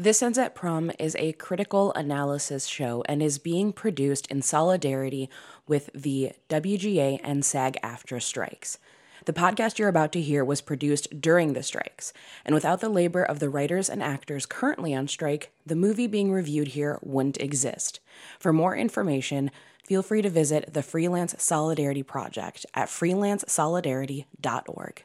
This Ends at Prom is a critical analysis show and is being produced in solidarity with the WGA and SAG-AFTRA strikes. The podcast you're about to hear was produced during the strikes, and without the labor of the writers and actors currently on strike, the movie being reviewed here wouldn't exist. For more information, feel free to visit the Freelance Solidarity Project at FreelanceSolidarity.org.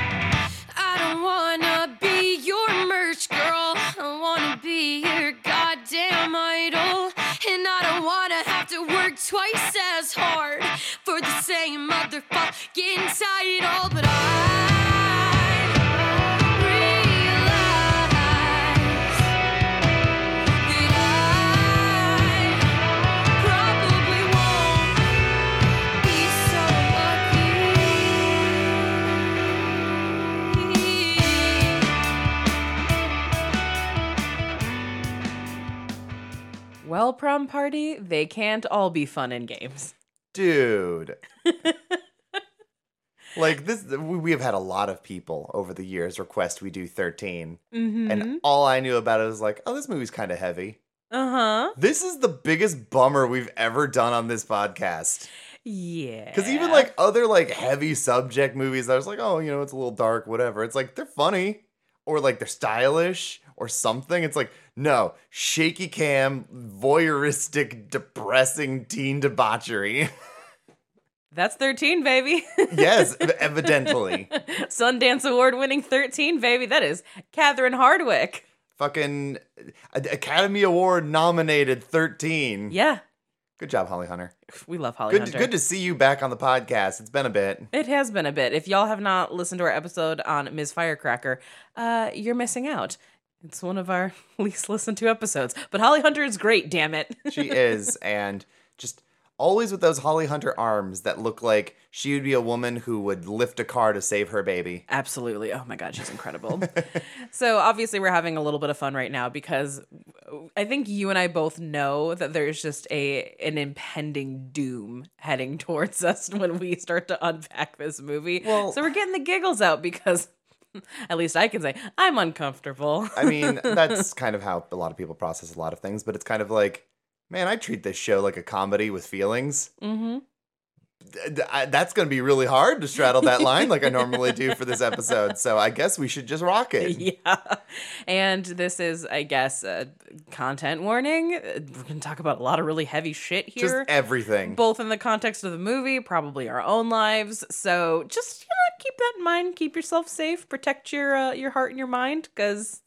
I don't wanna be your merch girl, I wanna be your goddamn idol, and I don't wanna have to work twice as hard for the same motherfucking title, but well, prom party, they can't all be fun and games. Dude. Like, this, we have had a lot of people over the years request we do 13. Mm-hmm. And all I knew about it was like, oh, this movie's kind of heavy. Uh-huh. This is the biggest bummer we've ever done on this podcast. Yeah. Because even, like, other, like, heavy subject movies, I was like, oh, you know, it's a little dark, whatever. It's like, they're funny. Or, like, they're stylish. Or something. It's like, no, shaky cam, voyeuristic, depressing teen debauchery. That's 13, baby. Yes, evidently. Sundance award-winning 13, baby. That is Catherine Hardwicke. Fucking Academy Award nominated 13. Yeah. Good job, Holly Hunter. We love Holly Hunter. Good to see you back on the podcast. It's been a bit. It has been a bit. If y'all have not listened to our episode on Ms. Firecracker, you're missing out. It's one of our least listened to episodes. But Holly Hunter is great, damn it. She is. And just always with those Holly Hunter arms that look like she would be a woman who would lift a car to save her baby. Absolutely. Oh my God, she's incredible. So obviously we're having a little bit of fun right now because I think you and I both know that there's just an impending doom heading towards us when we start to unpack this movie. Well, so we're getting the giggles out because... at least I can say, I'm uncomfortable. I mean, that's kind of how a lot of people process a lot of things, but it's kind of like, man, I treat this show like a comedy with feelings. Mm-hmm. That's going to be really hard to straddle that line like I normally do for this episode. So I guess we should just rock it. Yeah. And this is, I guess, a content warning. We're going to talk about a lot of really heavy shit here. Just everything. Both in the context of the movie, probably our own lives. So just, you know, keep that in mind. Keep yourself safe. Protect your heart and your mind because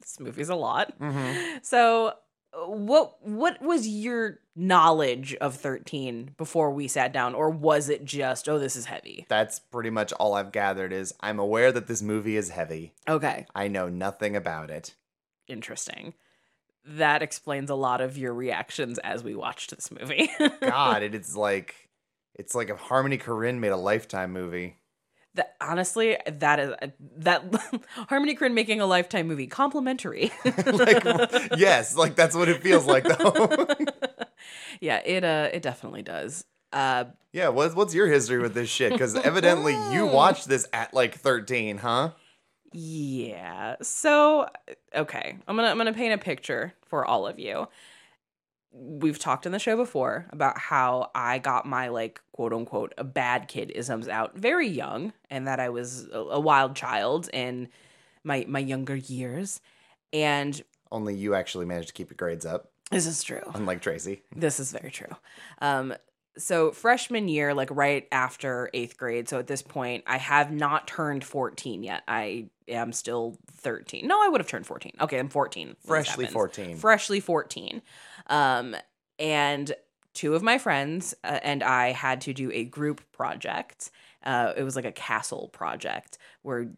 this movie's a lot. Mm-hmm. So... What was your knowledge of 13 before we sat down? Or was it just, oh, this is heavy? That's pretty much all I've gathered is I'm aware that this movie is heavy. Okay. I know nothing about it. Interesting. That explains a lot of your reactions as we watched this movie. God, it's like if Harmony Korine made a Lifetime movie. That, honestly, that is Harmony Korine making a Lifetime movie complimentary. Like, yes, like that's what it feels like, though. Yeah, it definitely does. Yeah, what's your history with this shit? Because evidently you watched this at like 13, huh? Yeah. So okay, I'm gonna paint a picture for all of you. We've talked in the show before about how I got my, like, quote unquote, a bad kid isms out very young and that I was a wild child in my younger years. And only you actually managed to keep your grades up. This is true. Unlike Tracy. This is very true. So freshman year, like right after 8th grade. So at this point, I have not turned 14 yet. I am still 13. No, I would have turned 14. Okay, I'm 14. Freshly 14. And two of my friends and I had to do a group project. It was like a castle project where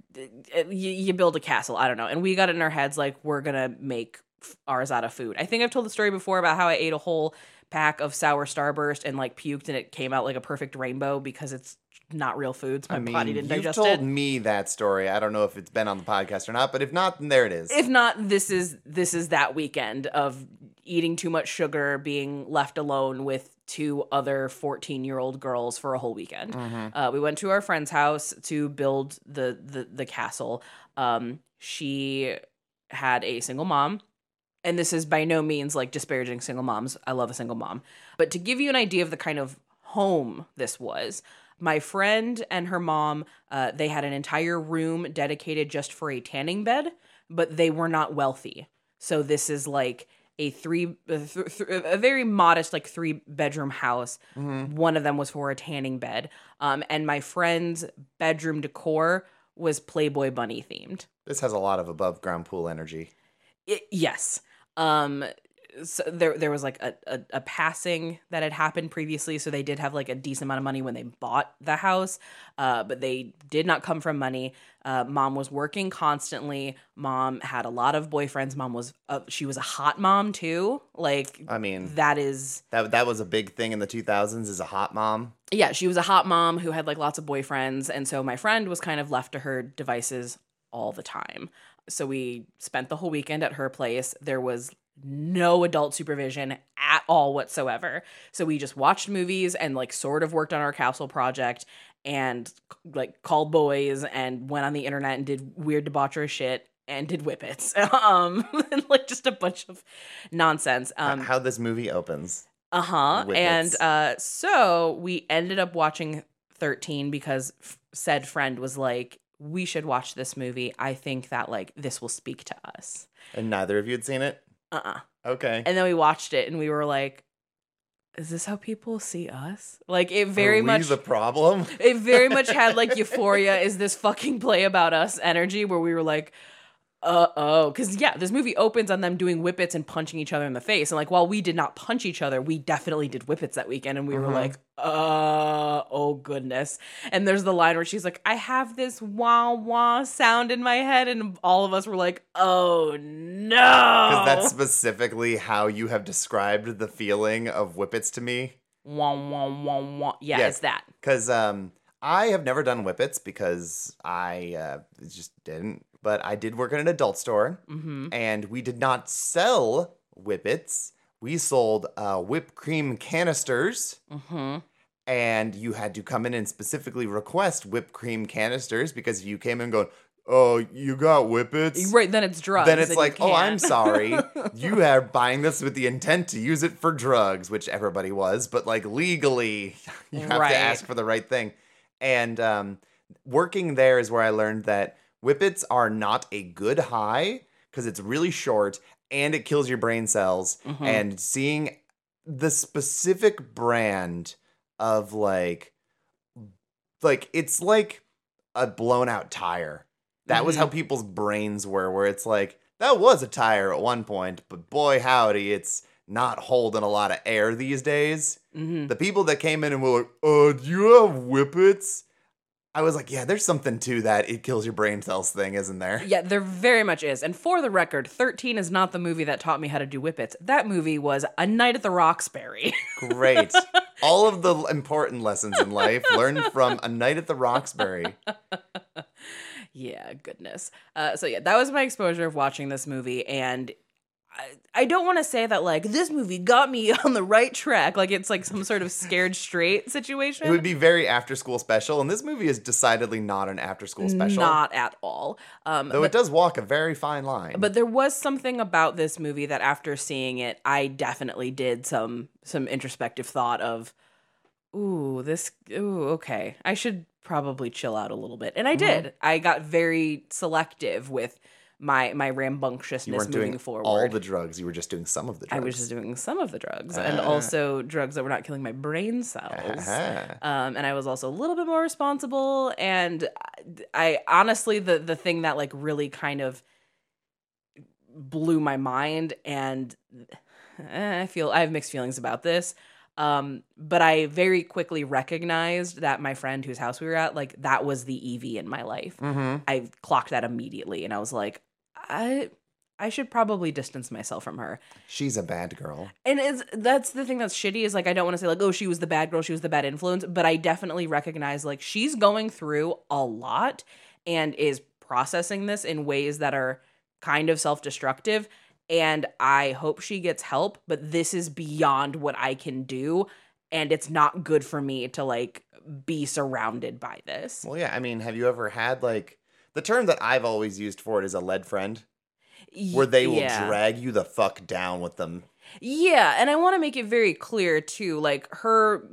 you build a castle. I don't know. And we got it in our heads like we're going to make ours out of food. I think I've told the story before about how I ate a whole pack of sour Starburst and like puked and it came out like a perfect rainbow because it's not real foods. My body didn't digest it. You've told me that story. I don't know if it's been on the podcast or not, but if not, then there it is. If not, this is that weekend of eating too much sugar, being left alone with two other 14-year-old girls for a whole weekend. Mm-hmm. We went to our friend's house to build the castle. She had a single mom. And this is by no means like disparaging single moms. I love a single mom. But to give you an idea of the kind of home this was, my friend and her mom, they had an entire room dedicated just for a tanning bed, but they were not wealthy. So this is like a very modest like 3-bedroom house. Mm-hmm. One of them was for a tanning bed. And my friend's bedroom decor was Playboy Bunny themed. This has a lot of above ground pool energy. Yes. So there was like a passing that had happened previously, so they did have like a decent amount of money when they bought the house, but they did not come from money. Mom was working constantly. Mom had a lot of boyfriends. Mom was she was a hot mom too. Like, I mean, that was a big thing in the 2000s, is a hot mom. Yeah, she was a hot mom who had like lots of boyfriends, and so my friend was kind of left to her devices all the time. So we spent the whole weekend at her place. There was no adult supervision at all whatsoever. So we just watched movies and like sort of worked on our castle project and like called boys and went on the internet and did weird debaucherous shit and did whippets. And like just a bunch of nonsense. How this movie opens. Uh-huh. Whippets. And so we ended up watching 13 because said friend was like, we should watch this movie. I think that like this will speak to us. And neither of you had seen it? Uh-uh. Okay. And then we watched it and we were like, is this how people see us? Like, it very much... Are we the problem? It very much had like Euphoria, is this fucking play about us energy, where we were like, uh-oh. Because, yeah, this movie opens on them doing whippets and punching each other in the face. And like, while we did not punch each other, we definitely did whippets that weekend. And we were like, oh, goodness. And there's the line where she's like, I have this wah-wah sound in my head. And all of us were like, oh, no. Because that's specifically how you have described the feeling of whippets to me. Wah, wah, wah, wah. Yeah, yes. It's that. Because I have never done whippets because I just didn't. But I did work at an adult store, and we did not sell whippets. We sold whipped cream canisters, and you had to come in and specifically request whipped cream canisters, because if you came in going, oh, you got whippets? Right, then it's drugs. Then it's like, oh, I'm sorry. You are buying this with the intent to use it for drugs, which everybody was. But, like, legally, you have to ask for the right thing. And working there is where I learned that whippets are not a good high because it's really short and it kills your brain cells. Mm-hmm. And seeing the specific brand of like it's like a blown out tire. That was how people's brains were, where it's like, that was a tire at one point, but boy, howdy, it's not holding a lot of air these days. Mm-hmm. The people that came in and were like, oh, do you have whippets? I was like, yeah, there's something to that it kills your brain cells thing, isn't there? Yeah, there very much is. And for the record, 13 is not the movie that taught me how to do whippets. That movie was A Night at the Roxbury. Great. All of the important lessons in life learned from A Night at the Roxbury. Yeah, goodness. So yeah, that was my exposure of watching this movie. And I don't want to say that, like, this movie got me on the right track. Like, it's like some sort of Scared Straight situation. It would be very after-school special, and this movie is decidedly not an after-school special. Not at all. Though it does walk a very fine line. But there was something about this movie that, after seeing it, I definitely did some introspective thought of, okay, I should probably chill out a little bit. And I did. I got very selective with my rambunctiousness moving forward. You weren't doing all the drugs. You were just doing some of the drugs. I was just doing some of the drugs, and also drugs that were not killing my brain cells. And I was also a little bit more responsible. And I honestly, the thing that like really kind of blew my mind, and I have mixed feelings about this, but I very quickly recognized that my friend whose house we were at, like, that was the Evie in my life. I clocked that immediately, and I was like, I I should probably distance myself from her. She's a bad girl. And that's the thing that's shitty is, like, I don't want to say, like, oh, she was the bad girl, she was the bad influence, but I definitely recognize, like, she's going through a lot and is processing this in ways that are kind of self-destructive, and I hope she gets help, but this is beyond what I can do, and it's not good for me to, like, be surrounded by this. Well, yeah, I mean, have you ever had, like, the term that I've always used for it is a lead friend? Where they will drag you the fuck down with them. Yeah, and I want to make it very clear, too, like, her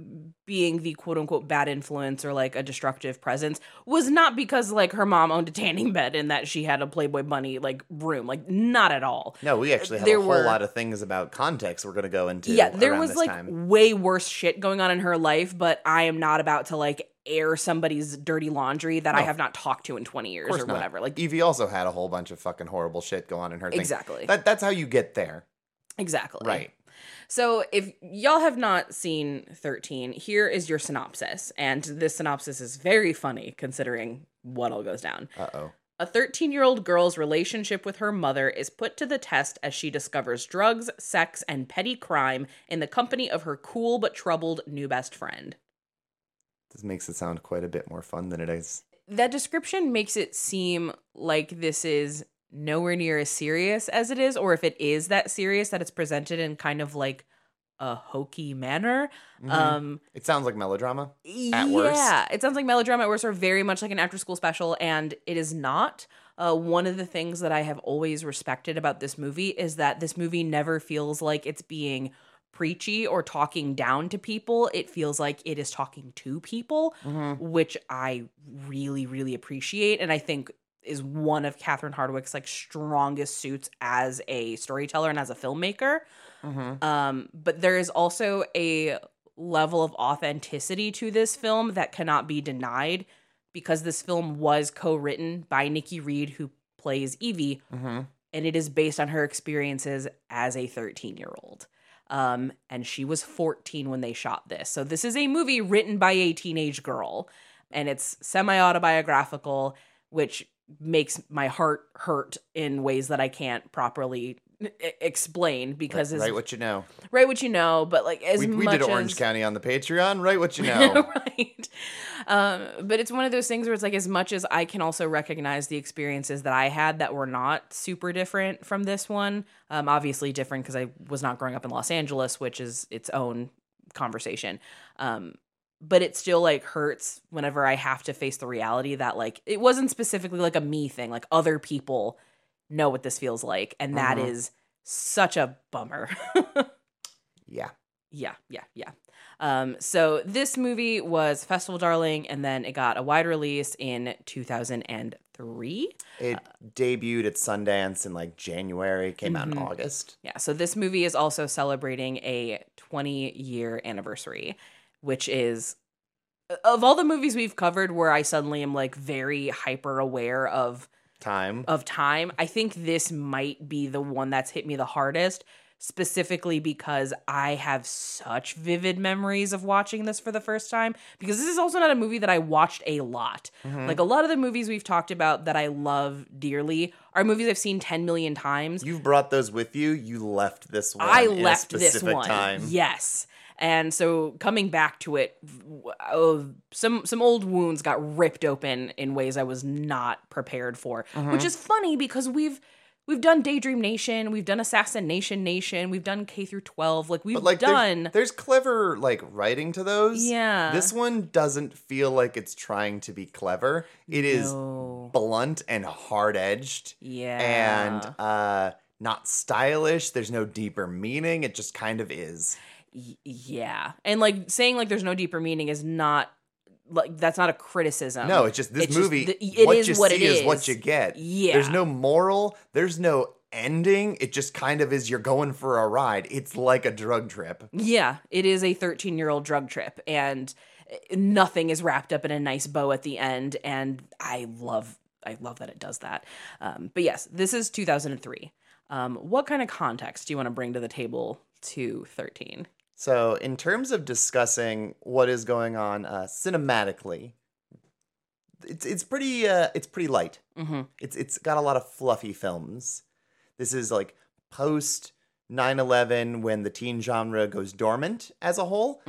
being the quote-unquote bad influence or, like, a destructive presence was not because, like, her mom owned a tanning bed and that she had a Playboy Bunny, like, room. Like, not at all. No, we actually have a whole lot of things about context we're going to go into. Yeah, there was, like, way worse shit going on in her life, but I am not about to, like, air somebody's dirty laundry that I have not talked to in 20 years or whatever. Like, Evie also had a whole bunch of fucking horrible shit go on in her thing. Exactly. That's how you get there. Exactly. Right. So if y'all have not seen 13, here is your synopsis. And this synopsis is very funny considering what all goes down. Uh-oh. A 13-year-old girl's relationship with her mother is put to the test as she discovers drugs, sex, and petty crime in the company of her cool but troubled new best friend. This makes it sound quite a bit more fun than it is. That description makes it seem like this is nowhere near as serious as it is, or if it is that serious, that it's presented in kind of like a hokey manner. Mm-hmm. It sounds like melodrama at worst. Yeah, it sounds like melodrama at worst, or very much like an after-school special, and it is not. One of the things that I have always respected about this movie is that this movie never feels like it's being preachy or talking down to people. It feels like it is talking to people, mm-hmm. which I really, really appreciate. And I think is one of Catherine Hardwicke's like strongest suits as a storyteller and as a filmmaker. Mm-hmm. But there is also a level of authenticity to this film that cannot be denied because this film was co-written by Nikki Reed, who plays Evie, mm-hmm. and it is based on her experiences as a 13-year-old. And she was 14 when they shot this. So this is a movie written by a teenage girl, and it's semi-autobiographical, which makes my heart hurt in ways that I can't properly explain because... Write what you know. Write what you know, but like as we much as... We did Orange County on the Patreon, write what you know. Right. But it's one of those things where it's like as much as I can also recognize the experiences that I had that were not super different from this one, obviously different because I was not growing up in Los Angeles, which is its own conversation. But it still like hurts whenever I have to face the reality that like it wasn't specifically like a me thing, like other people know what this feels like, and that mm-hmm. is such a bummer. Yeah. So this movie was Festival Darling, and then it got a wide release in 2003. It debuted at Sundance in like January, came mm-hmm. out in August. Yeah, so this movie is also celebrating a 20-year anniversary, which is, of all the movies we've covered where I suddenly am like very hyper aware of time. I think this might be the one that's hit me the hardest, specifically because I have such vivid memories of watching this for the first time, because this is also not a movie that I watched a lot. Mm-hmm. Like a lot of the movies we've talked about that I love dearly are movies I've seen 10 million times. You've brought those with you. You left this one. I left this one. Time. Yes. And so coming back to it, some old wounds got ripped open in ways I was not prepared for, mm-hmm. which is funny because we've done Daydream Nation, we've done Assassination Nation, we've done K-12, like we've done. There's clever like writing to those. Yeah, this one doesn't feel like it's trying to be clever. It is blunt and hard edged. Yeah, and not stylish. There's no deeper meaning. It just kind of is. Yeah. And like saying like there's no deeper meaning is not like that's not a criticism. No, it's just movie. What you see is what you get. Yeah. There's no moral. There's no ending. It just kind of is you're going for a ride. It's like a drug trip. Yeah. It is a 13-year-old drug trip, and nothing is wrapped up in a nice bow at the end. And I love that it does that. But yes, this is 2003. What kind of context do you want to bring to the table to 13? So in terms of discussing what is going on cinematically, it's pretty light. Mm-hmm. It's got a lot of fluffy films. This is like post 9/11 when the teen genre goes dormant as a whole,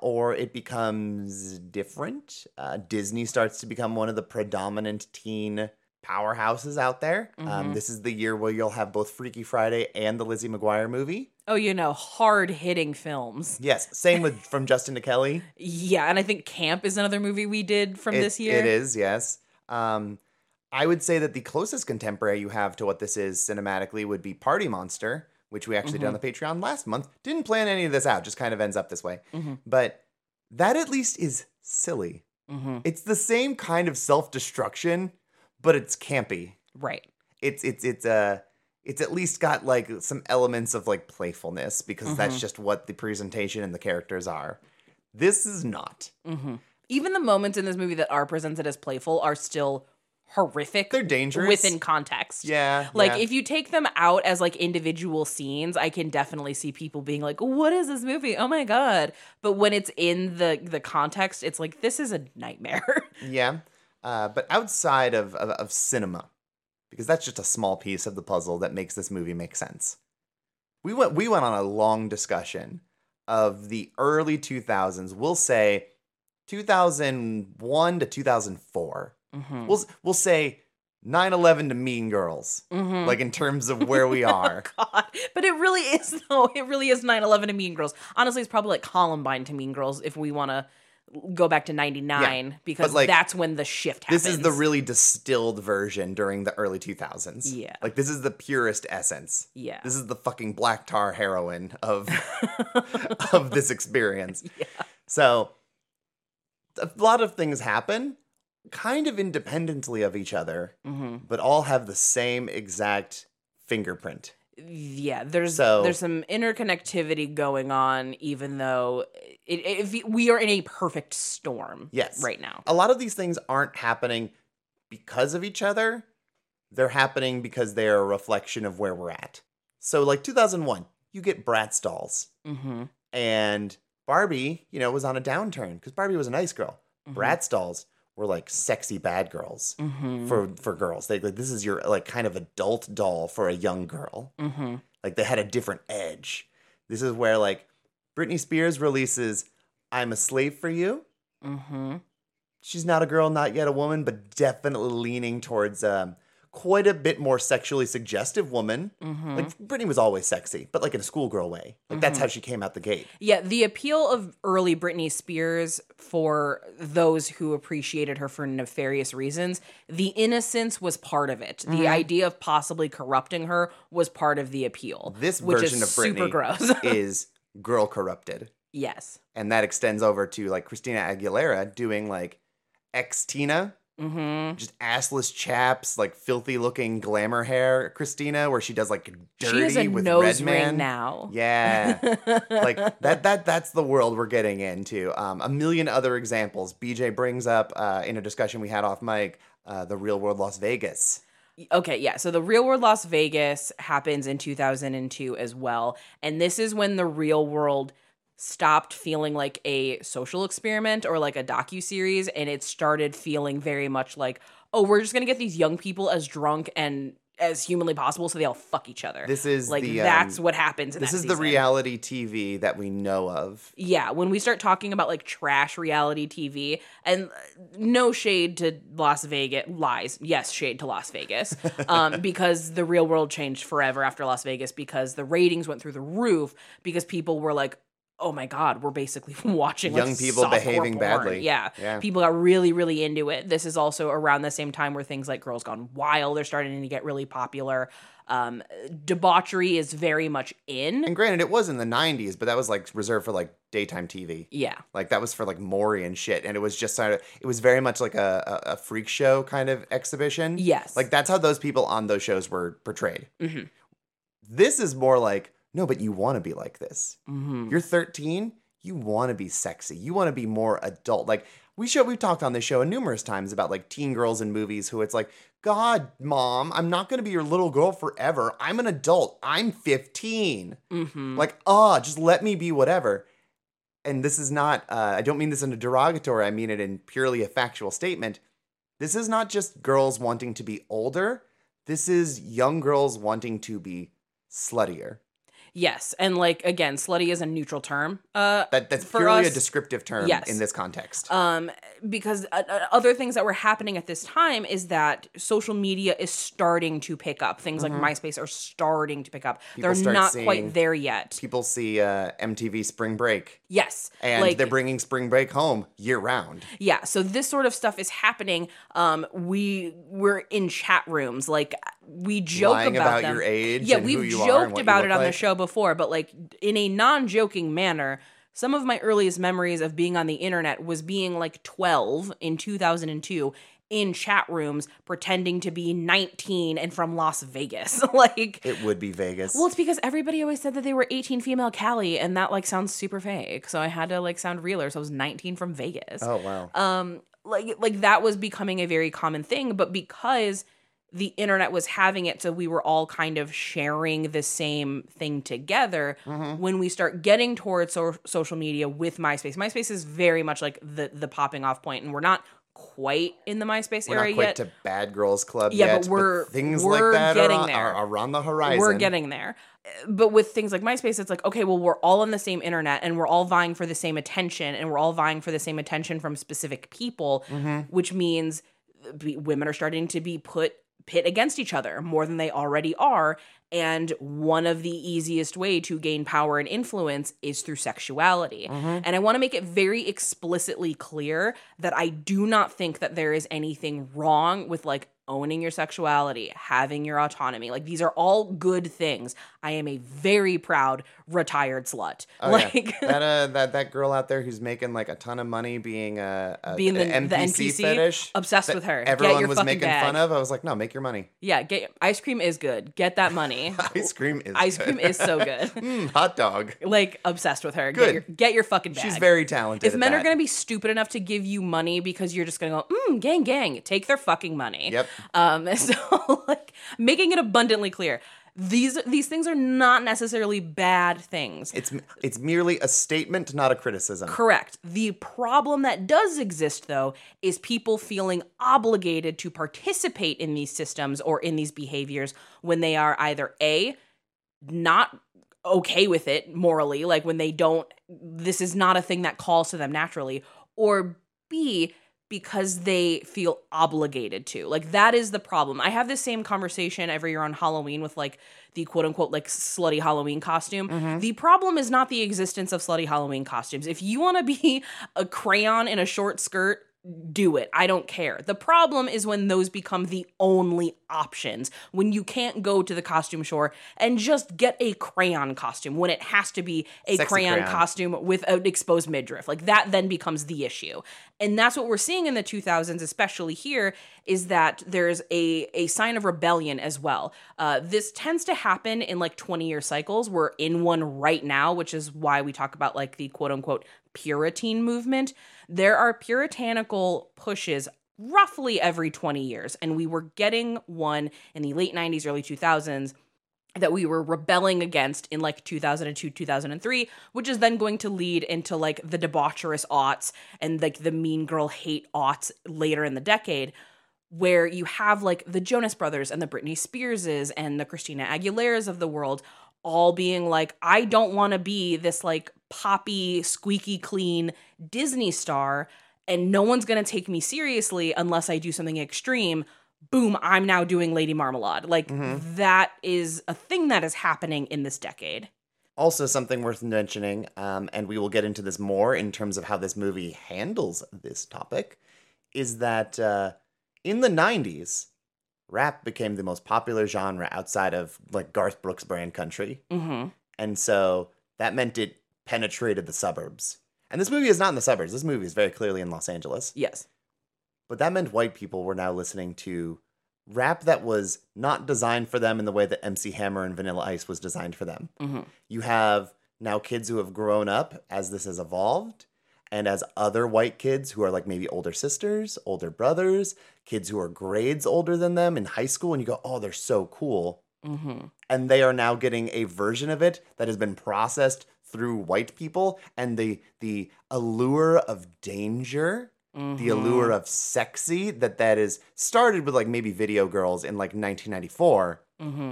or it becomes different. Disney starts to become one of the predominant teen powerhouses out there. This is the year where you'll have both Freaky Friday and the Lizzie McGuire movie. Oh, you know, hard-hitting films. Yes, same with From Justin to Kelly. Yeah, and I think Camp is another movie we did from this year. It is, yes. I would say that the closest contemporary you have to what this is cinematically would be Party Monster, which we actually did on the Patreon last month. Didn't plan any of this out, just kind of ends up this way. But that at least is silly. It's the same kind of self-destruction, but it's campy. Right. It's at least got, like, some elements of, like, playfulness because that's just what the presentation and the characters are. This is not. Even the moments in this movie that are presented as playful are still horrific. They're dangerous. Within context. Yeah. Like, if you take them out as, like, individual scenes, I can definitely see people being like, what is this movie? Oh, my God. But when it's in the context, it's like, this is a nightmare. Yeah. But outside of cinema, because that's just a small piece of the puzzle that makes this movie make sense. We went on a long discussion of the early 2000s. We'll say 2001 to 2004. We'll say 9/11 to Mean Girls, like in terms of where we are. Oh, God. But it really is, though. It really is 9/11 to Mean Girls. Honestly, it's probably like Columbine to Mean Girls if we want to go back to 99 because like, that's when the shift happens. This is the really distilled version during the early 2000s. Yeah. Like, this is the purest essence. Yeah. This is the fucking black tar heroin of of this experience. Yeah. So a lot of things happen kind of independently of each other, but all have the same exact fingerprint. Yeah, there's some interconnectivity going on, even though we are in a perfect storm right now. A lot of these things aren't happening because of each other. They're happening because they are a reflection of where we're at. So, like, 2001, you get Bratz dolls. And Barbie, you know, was on a downturn because Barbie was a nice girl. Bratz dolls were like sexy bad girls for girls. They like, this is your like kind of adult doll for a young girl. Like, they had a different edge. This is where like Britney Spears releases "I'm a Slave for You." She's not a girl, not yet a woman, but definitely leaning towards quite a bit more sexually suggestive woman. Like, Britney was always sexy, but like in a schoolgirl way. Like, that's how she came out the gate. Yeah, the appeal of early Britney Spears for those who appreciated her for nefarious reasons, the innocence was part of it. The idea of possibly corrupting her was part of the appeal. This version of Britney super gross. Is girl corrupted. Yes. And that extends over to like Christina Aguilera doing like ex-Tina. Just assless chaps, like filthy looking glamour hair Christina, where she does like dirty with Redman. She has a nose ring now. Yeah. Like that's the world we're getting into. A million other examples. BJ brings up in a discussion we had off mic, The Real World Las Vegas. Okay, yeah. So The Real World Las Vegas happens in 2002 as well. And this is when The Real World stopped feeling like a social experiment or like a docuseries, and it started feeling very much like, oh, we're just gonna get these young people as drunk and as humanly possible so they all fuck each other. This is like that's what happens in this season. The reality TV that we know of. Yeah, when we start talking about like trash reality TV, and no shade to Las Vegas, lies, yes, shade to Las Vegas, because The Real World changed forever after Las Vegas because the ratings went through the roof because people were like, oh my God, we're basically watching young like people behaving badly. Yeah. People got really, really into it. This is also around the same time where things like Girls Gone Wild are starting to get really popular. Debauchery is very much in. And granted, it was in the 90s, but that was like reserved for like daytime TV. Yeah. Like that was for like Maury and shit. And it was just sort of, it was very much like a freak show kind of exhibition. Yes. Like that's how those people on those shows were portrayed. This is more like, no, but you want to be like this. You're 13. You want to be sexy. You want to be more adult. Like we've talked on this show numerous times about like teen girls in movies who it's like, God, Mom, I'm not going to be your little girl forever. I'm an adult. I'm 15. Like, just let me be whatever. And this is not, I don't mean this in a derogatory. I mean it in purely a factual statement. This is not just girls wanting to be older. This is young girls wanting to be sluttier. Yes. And like, again, slutty is a neutral term. That's purely a descriptive term in this context. Because other things that were happening at this time is that social media is starting to pick up. Things like MySpace are starting to pick up. They're not quite there yet. People see MTV Spring Break. Yes. And like, they're bringing Spring Break home year round. Yeah. So this sort of stuff is happening. We're in chat rooms. Like, we joke about them. Your age and who you are. Yeah, we've joked about it on the show before, but like in a non-joking manner, some of my earliest memories of being on the internet was being like 12 in 2002 in chat rooms pretending to be 19 and from Las Vegas. Like, it would be Vegas. Well, it's because everybody always said that they were 18 female Cali, and that like sounds super fake. So I had to like sound realer. So I was 19 from Vegas. Oh wow. Like that was becoming a very common thing, but because the internet was having it, so we were all kind of sharing the same thing together. Mm-hmm. When we start getting towards social media with MySpace, MySpace is very much like the popping off point, and we're not quite in the MySpace era yet. We're not quite to Bad Girls Club yet, but things like that are around the horizon. We're getting there. But with things like MySpace, it's like, okay, well, we're all on the same internet and we're all vying for the same attention, and we're all vying for the same attention from specific people, mm-hmm. which means women are starting to be pit against each other more than they already are. And one of the easiest way to gain power and influence is through sexuality. Mm-hmm. And I want to make it very explicitly clear that I do not think that there is anything wrong with like owning your sexuality, having your autonomy. Like, these are all good things. I am a very proud retired slut. Oh, like yeah. that girl out there who's making like a ton of money being the NPC fetish. Obsessed with her. Everyone was making fun of. I was like, no, make your money. Yeah, ice cream is good. Get that money. Ice cream is so good. Hot dog. Like, obsessed with her. Good. Get your fucking bag. She's very talented. If men are gonna be stupid enough to give you money because you're just gonna go, gang, take their fucking money. Yep. So like, making it abundantly clear, these things are not necessarily bad things. It's merely a statement, not a criticism. Correct. The problem that does exist, though, is people feeling obligated to participate in these systems or in these behaviors when they are either A, not okay with it morally, like when they don't, this is not a thing that calls to them naturally, or B, because they feel obligated to. Like, that is the problem. I have this same conversation every year on Halloween with like the quote unquote like slutty Halloween costume. Mm-hmm. The problem is not the existence of slutty Halloween costumes. If you want to be a crayon in a short skirt, do it. I don't care. The problem is when those become the only options, when you can't go to the costume store and just get a crayon costume, when it has to be a crayon costume with an exposed midriff. Like, that then becomes the issue. And that's what we're seeing in the 2000s, especially here, is that there's a sign of rebellion as well. This tends to happen in like 20-year cycles. We're in one right now, which is why we talk about like the quote unquote Puritan movement. There are puritanical pushes roughly every 20 years, and we were getting one in the late 90s, early 2000s that we were rebelling against in like 2002, 2003, which is then going to lead into like the debaucherous aughts and like the mean girl hate aughts later in the decade, where you have like the Jonas Brothers and the Britney Spearses and the Christina Aguilera's of the world all being like, I don't want to be this like poppy, squeaky clean Disney star, and no one's going to take me seriously unless I do something extreme. Boom, I'm now doing Lady Marmalade. Like, mm-hmm. that is a thing that is happening in this decade. Also something worth mentioning, and we will get into this more in terms of how this movie handles this topic, is that in the 90s, rap became the most popular genre outside of like Garth Brooks' brand country. Mm-hmm. And so that meant it penetrated the suburbs. And this movie is not in the suburbs. This movie is very clearly in Los Angeles. Yes. But that meant white people were now listening to rap that was not designed for them in the way that MC Hammer and Vanilla Ice was designed for them. Mm-hmm. You have now kids who have grown up as this has evolved, and as other white kids who are like maybe older sisters, older brothers, kids who are grades older than them in high school, and you go, oh, they're so cool. Mm-hmm. And they are now getting a version of it that has been processed through white people, and the allure of danger the allure of sexy that is started with like maybe Video Girls in like 1994,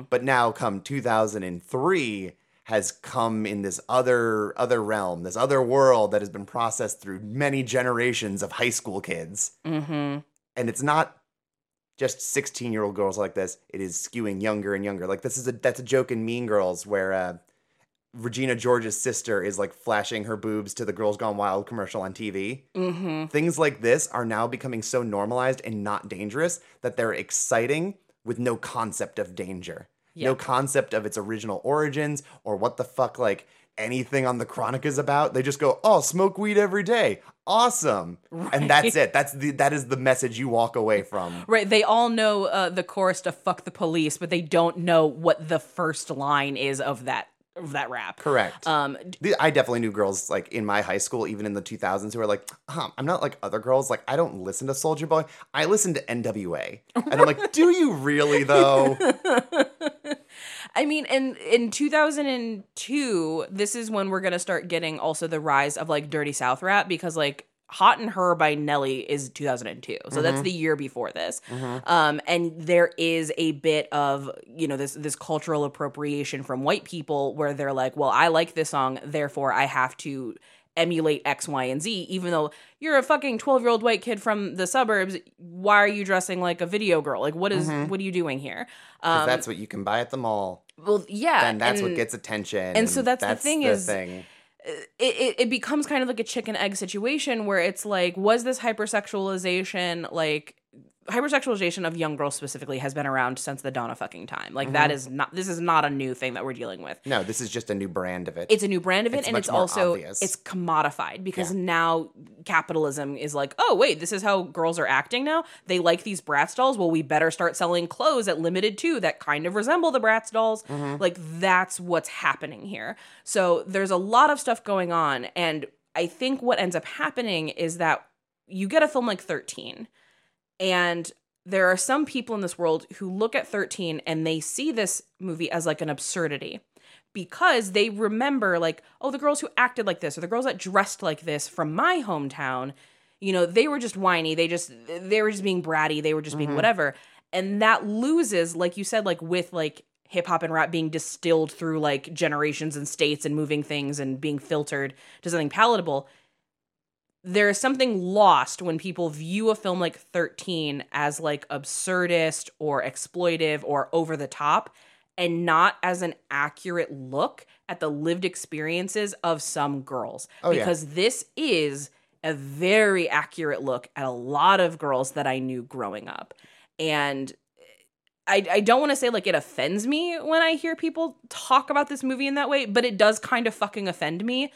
but now come 2003 has come in this other realm, this other world that has been processed through many generations of high school kids. And it's not just 16-year-old girls like this. It is skewing younger and younger. Like that's a joke in Mean Girls where Regina George's sister is like flashing her boobs to the Girls Gone Wild commercial on TV. Things like this are now becoming so normalized and not dangerous that they're exciting with no concept of danger. Yep. No concept of its original origins or what the fuck like anything on the Chronic is about. They just go, oh, smoke weed every day. Awesome. Right. And that's it. That is the message you walk away from. Right. They all know the chorus to Fuck the Police, but they don't know what the first line is of that rap. Correct. I definitely knew girls like in my high school, even in the 2000s, who were like, I'm not like other girls. Like, I don't listen to Soulja Boy. I listen to NWA. And I'm like, do you really though? I mean, and in 2002, this is when we're going to start getting also the rise of like Dirty South rap, because like Hot and Her by Nelly is 2002. So that's the year before this. And there is a bit of, you know, this cultural appropriation from white people where they're like, well, I like this song, therefore I have to emulate X, Y, and Z, even though you're a fucking 12-year-old white kid from the suburbs. Why are you dressing like a video girl? Like, what are you doing here? 'Cause that's what you can buy at the mall. Well, yeah. And that's what gets attention. And so that's the thing. It becomes kind of like a chicken egg situation where it's like, was this hypersexualization of young girls specifically has been around since the dawn of fucking time. Like this is not a new thing that we're dealing with. No, this is just a new brand of it. It's a new brand of it. And it's also, it's commodified because now capitalism is like, oh wait, this is how girls are acting now. They like these Bratz dolls. Well, we better start selling clothes at Limited too that kind of resemble the Bratz dolls. Like that's what's happening here. So there's a lot of stuff going on. And I think what ends up happening is that you get a film like 13, and there are some people in this world who look at 13 and they see this movie as like an absurdity because they remember like, oh, the girls who acted like this or the girls that dressed like this from my hometown, you know, they were just whiny. They were just being bratty. They were just being whatever. And that loses, like you said, like with like hip hop and rap being distilled through like generations and states and moving things and being filtered to something palatable. There is something lost when people view a film like 13 as like absurdist or exploitive or over the top and not as an accurate look at the lived experiences of some girls. This is a very accurate look at a lot of girls that I knew growing up. And I don't want to say like it offends me when I hear people talk about this movie in that way, but it does kind of fucking offend me.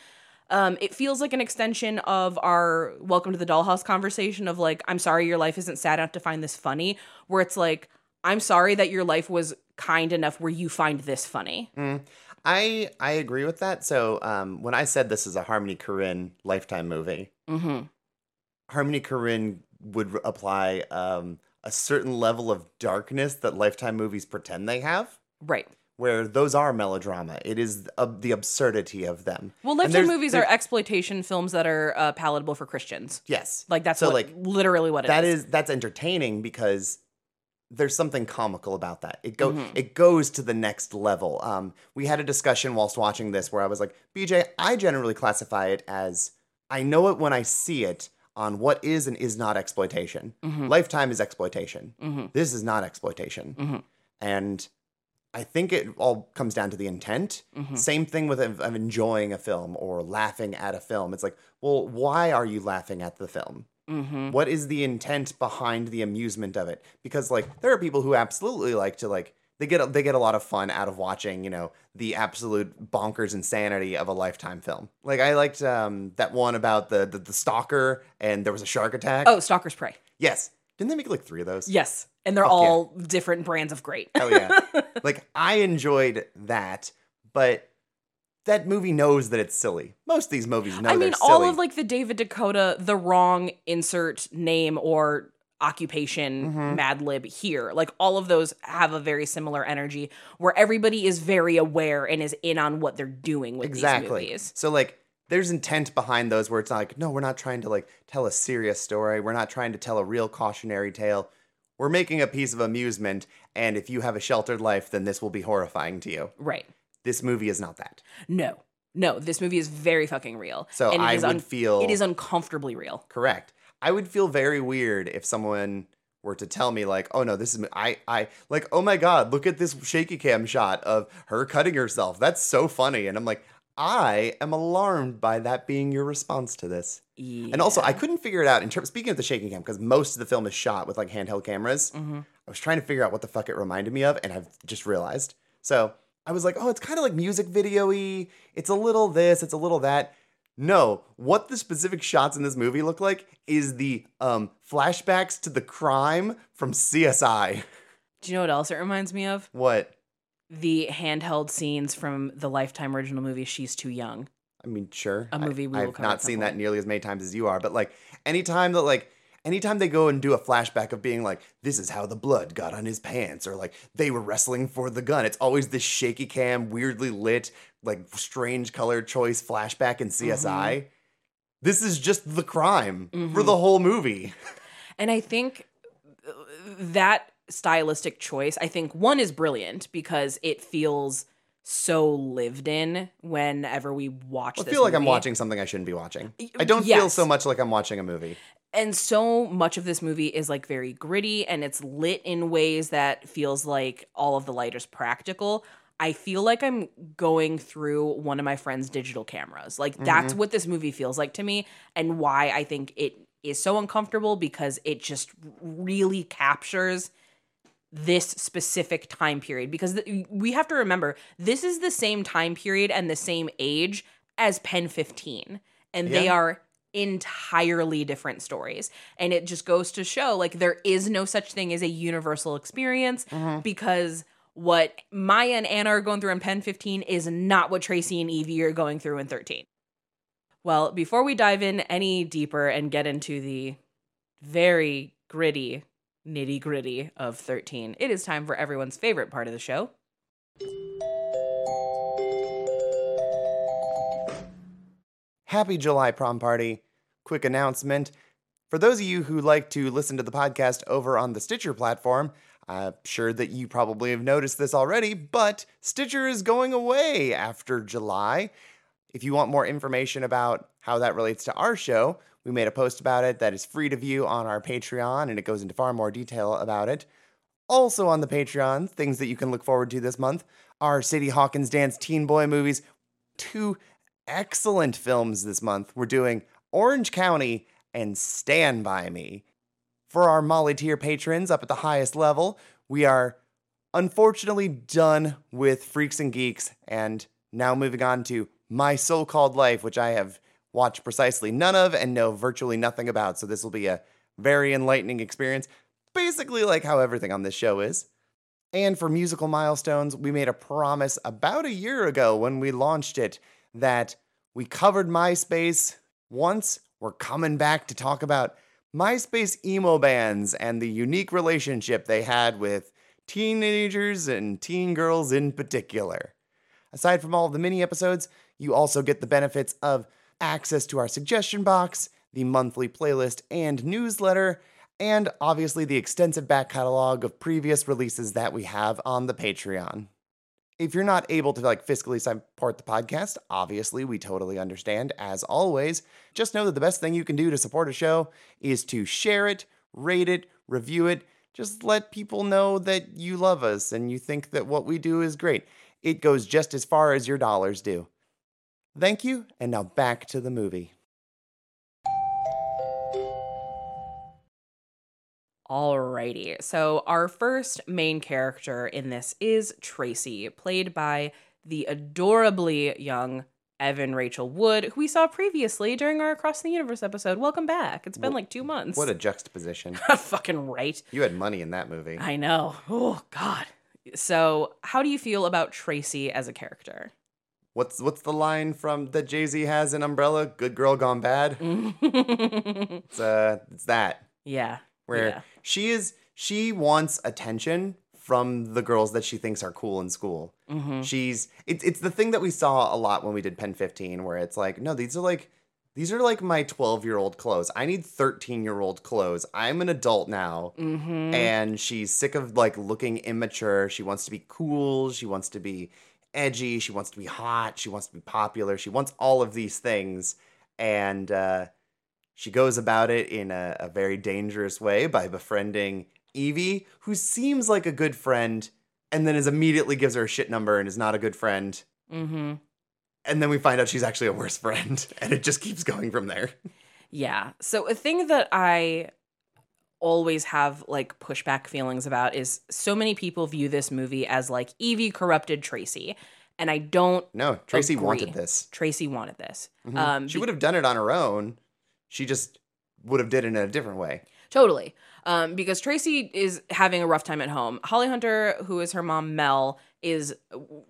It feels like an extension of our Welcome to the Dollhouse conversation of like, I'm sorry your life isn't sad enough to find this funny, where it's like, I'm sorry that your life was kind enough where you find this funny. I agree with that. So when I said this is a Harmony Korine Lifetime movie, Harmony Korine would apply a certain level of darkness that Lifetime movies pretend they have. Right. Where those are melodrama. It is the absurdity of them. Well, Lifetime movies are exploitation films that are palatable for Christians. Yes. Like, that's so like, literally what it is. That's entertaining because there's something comical about that. It goes to the next level. We had a discussion whilst watching this where I was like, BJ, I generally classify it as, I know it when I see it on what is and is not exploitation. Lifetime is exploitation. This is not exploitation. And I think it all comes down to the intent. Same thing with of enjoying a film or laughing at a film. It's like, well, why are you laughing at the film? What is the intent behind the amusement of it? Because like there are people who absolutely like to like they get a lot of fun out of watching, you know, the absolute bonkers insanity of a Lifetime film. Like I liked that one about the stalker and there was a shark attack. Oh, Stalker's Prey. Yes. Didn't they make like 3 of those? Yes. And they're different brands of great. Hell yeah. Like, I enjoyed that, but that movie knows that it's silly. Most of these movies know they're silly. I mean, all of, like, the David Dakota, the wrong insert name or occupation Mad Lib here. Like, all of those have a very similar energy where everybody is very aware and is in on what they're doing with these movies. So, like, there's intent behind those where it's not like, no, we're not trying to like tell a serious story. We're not trying to tell a real cautionary tale. We're making a piece of amusement. And if you have a sheltered life, then this will be horrifying to you. Right. This movie is not that. No. No, this movie is very fucking real. So and I would feel... It is uncomfortably real. Correct. I would feel very weird if someone were to tell me, like, oh, no, this is... Like, oh, my God, look at this shaky cam shot of her cutting herself. That's so funny. And I'm like, I am alarmed by that being your response to this. Yeah. And also, I couldn't figure it out in terms... Speaking of the shaky cam, because most of the film is shot with, like, handheld cameras. Mm-hmm. I was trying to figure out what the fuck it reminded me of, and I've just realized. So... I was like, oh, it's kind of like music video-y. It's a little this, it's a little that. No, what the specific shots in this movie look like is the flashbacks to the crime from CSI. Do you know what else it reminds me of? What? The handheld scenes from the Lifetime original movie, She's Too Young. I mean, sure. A movie we will cover. I've not seen that nearly as many times as you are, but like anytime that like... Anytime they go and do a flashback of being like, this is how the blood got on his pants, or like, they were wrestling for the gun. It's always this shaky cam, weirdly lit, like strange color choice flashback in CSI. Mm-hmm. This is just the crime for the whole movie. And I think that stylistic choice, I think one is brilliant because it feels so lived in whenever we watch this movie. I feel like I'm watching something I shouldn't be watching. I don't feel so much like I'm watching a movie. And so much of this movie is, like, very gritty, and it's lit in ways that feels like all of the light is practical. I feel like I'm going through one of my friend's digital cameras. Like, that's what this movie feels like to me, and why I think it is so uncomfortable, because it just really captures this specific time period. Because we have to remember, this is the same time period and the same age as Pen 15, and they are... entirely different stories. And it just goes to show, like, there is no such thing as a universal experience because what Maya and Anna are going through in Pen 15 is not what Tracy and Evie are going through in 13. Well, before we dive in any deeper and get into the very gritty, nitty-gritty of 13, it is time for everyone's favorite part of the show. Happy July prom party. Quick announcement. For those of you who like to listen to the podcast over on the Stitcher platform, I'm sure that you probably have noticed this already, but Stitcher is going away after July. If you want more information about how that relates to our show, we made a post about it that is free to view on our Patreon, and it goes into far more detail about it. Also on the Patreon, things that you can look forward to this month are Sadie Hawkins' Dance Teen Boy movies, two excellent films this month. We're doing Orange County and Stand By Me. For our Molly tier patrons up at the highest level, we are unfortunately done with Freaks and Geeks and now moving on to My So-Called Life, which I have watched precisely none of and know virtually nothing about. So this will be a very enlightening experience, basically like how everything on this show is. And for musical milestones, we made a promise about a year ago when we launched it that we covered MySpace once. We're coming back to talk about MySpace emo bands and the unique relationship they had with teenagers and teen girls in particular. Aside from all of the mini episodes, you also get the benefits of access to our suggestion box, the monthly playlist and newsletter, and obviously the extensive back catalog of previous releases that we have on the Patreon. If you're not able to like fiscally support the podcast, obviously we totally understand. As always, just know that the best thing you can do to support a show is to share it, rate it, review it. Just let people know that you love us and you think that what we do is great. It goes just as far as your dollars do. Thank you, and now back to the movie. Alrighty, so our first main character in this is Tracy, played by the adorably young Evan Rachel Wood, who we saw previously during our Across the Universe episode. Welcome back. It's been like 2 months. What a juxtaposition. Fucking right. You had money in that movie. I know. Oh, God. So how do you feel about Tracy as a character? What's the line from that Jay-Z has in Umbrella? Good girl gone bad? It's that. Yeah. Where she wants attention from the girls that she thinks are cool in school. Mm-hmm. It's the thing that we saw a lot when we did Pen 15, where it's like, no, these are like my 12-year-old clothes. I need 13-year-old clothes. I'm an adult now. Mm-hmm. And she's sick of like looking immature. She wants to be cool. She wants to be edgy. She wants to be hot. She wants to be popular. She wants all of these things. And she goes about it in a very dangerous way by befriending Evie, who seems like a good friend, and then immediately gives her a shit number and is not a good friend. Mm-hmm. And then we find out she's actually a worse friend, and it just keeps going from there. Yeah. So a thing that I always have like pushback feelings about is so many people view this movie as like Evie corrupted Tracy. And I don't. No, Tracy agree. Wanted this. Tracy wanted this. Mm-hmm. She would have done it on her own. She just would have did it in a different way. Totally. Because Tracy is having a rough time at home. Holly Hunter, who is her mom, Mel, is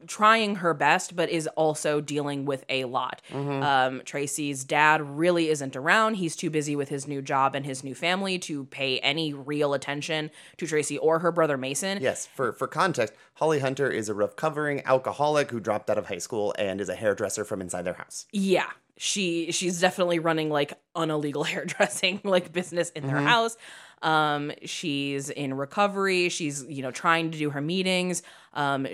trying her best, but is also dealing with a lot. Mm-hmm. Tracy's dad really isn't around. He's too busy with his new job and his new family to pay any real attention to Tracy or her brother Mason. Yes, for context, Holly Hunter is a recovering alcoholic who dropped out of high school and is a hairdresser from inside their house. Yeah. She's definitely running like an illegal hairdressing like business in their mm-hmm. house. She's in recovery. She's, trying to do her meetings.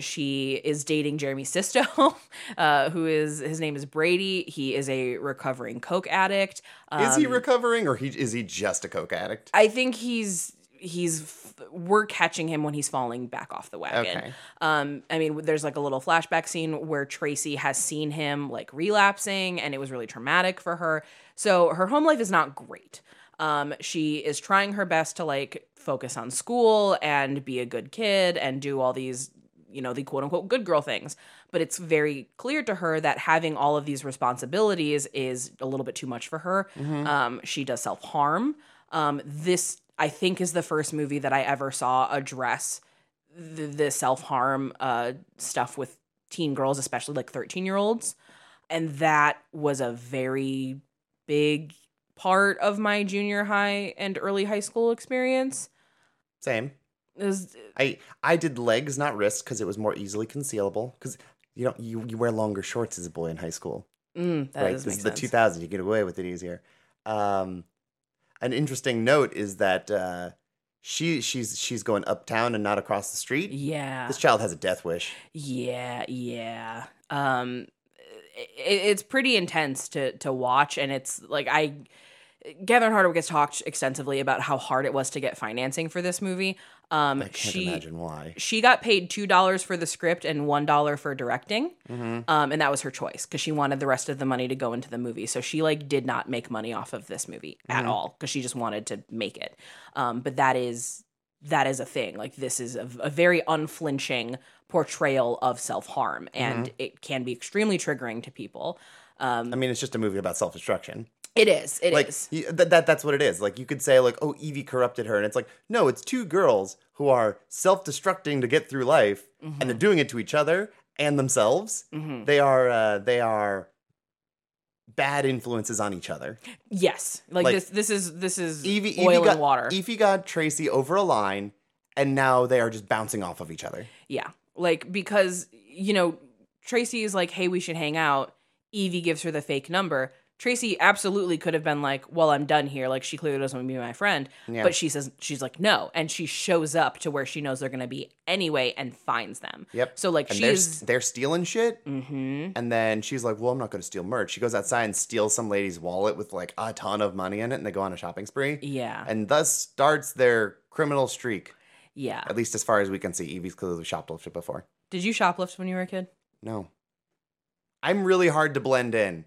She is dating Jeremy Sisto, his name is Brady. He is a recovering coke addict. Is he recovering or is he just a coke addict? I think we're catching him when he's falling back off the wagon. Okay. There's like a little flashback scene where Tracy has seen him like relapsing and it was really traumatic for her. So her home life is not great. She is trying her best to like focus on school and be a good kid and do all these, the quote unquote good girl things. But it's very clear to her that having all of these responsibilities is a little bit too much for her. Mm-hmm. She does self-harm. This I think is the first movie that I ever saw address the self-harm stuff with teen girls, especially like 13-year-olds. And that was a very big part of my junior high and early high school experience. Same. I did legs, not wrists, because it was more easily concealable. Because, you wear longer shorts as a boy in high school. That right? Does this make sense. This is the 2000s. You get away with it easier. An interesting note is that she's going uptown and not across the street. Yeah. This child has a death wish. Yeah. It's pretty intense to watch, and it's like Catherine Hardwicke has talked extensively about how hard it was to get financing for this movie. I can't imagine why. She got paid $2 for the script and $1 for directing, mm-hmm. And that was her choice because she wanted the rest of the money to go into the movie. So she like did not make money off of this movie at mm-hmm. all because she just wanted to make it. But that is a thing. Like this is a very unflinching portrayal of self-harm, and mm-hmm. it can be extremely triggering to people. It's just a movie about self-destruction. It is. It is. That's what it is. Like you could say like, oh, Evie corrupted her. And it's like, no, it's two girls who are self-destructing to get through life mm-hmm. and they're doing it to each other and themselves. Mm-hmm. They are bad influences on each other. Yes. Like this is Evie got water. Evie got Tracy over a line and now they are just bouncing off of each other. Yeah. Like because, Tracy is like, hey, we should hang out. Evie gives her the fake number. Tracy absolutely could have been like, well, I'm done here. Like, she clearly doesn't want to be my friend. Yeah. But she says, she's like, no. And she shows up to where she knows they're going to be anyway and finds them. Yep. So, like, they're stealing shit. Mm-hmm. And then she's like, well, I'm not going to steal merch. She goes outside and steals some lady's wallet with, like, a ton of money in it. And they go on a shopping spree. Yeah. And thus starts their criminal streak. Yeah. At least as far as we can see. Evie's clearly shoplifted before. Did you shoplift when you were a kid? No. I'm really hard to blend in.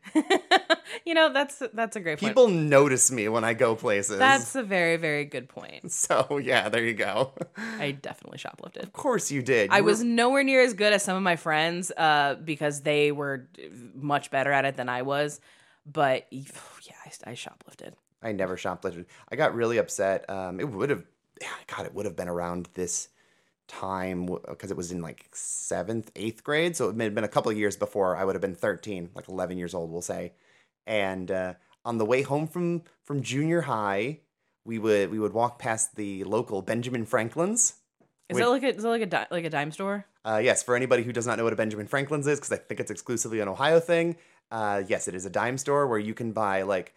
That's a great point. People notice me when I go places. That's a very, very good point. So, yeah, there you go. I definitely shoplifted. Of course you did. I was nowhere near as good as some of my friends because they were much better at it than I was. But, yeah, I shoplifted. I never shoplifted. I got really upset. It would have been around this time because it was in like 7th, 8th grade. So it may have been a couple of years before I would have been 13, like 11 years old, we'll say. And on the way home from junior high, we would walk past the local Benjamin Franklin's. Is that like a dime store? Yes. For anybody who does not know what a Benjamin Franklin's is, because I think it's exclusively an Ohio thing. Yes, it is a dime store where you can buy like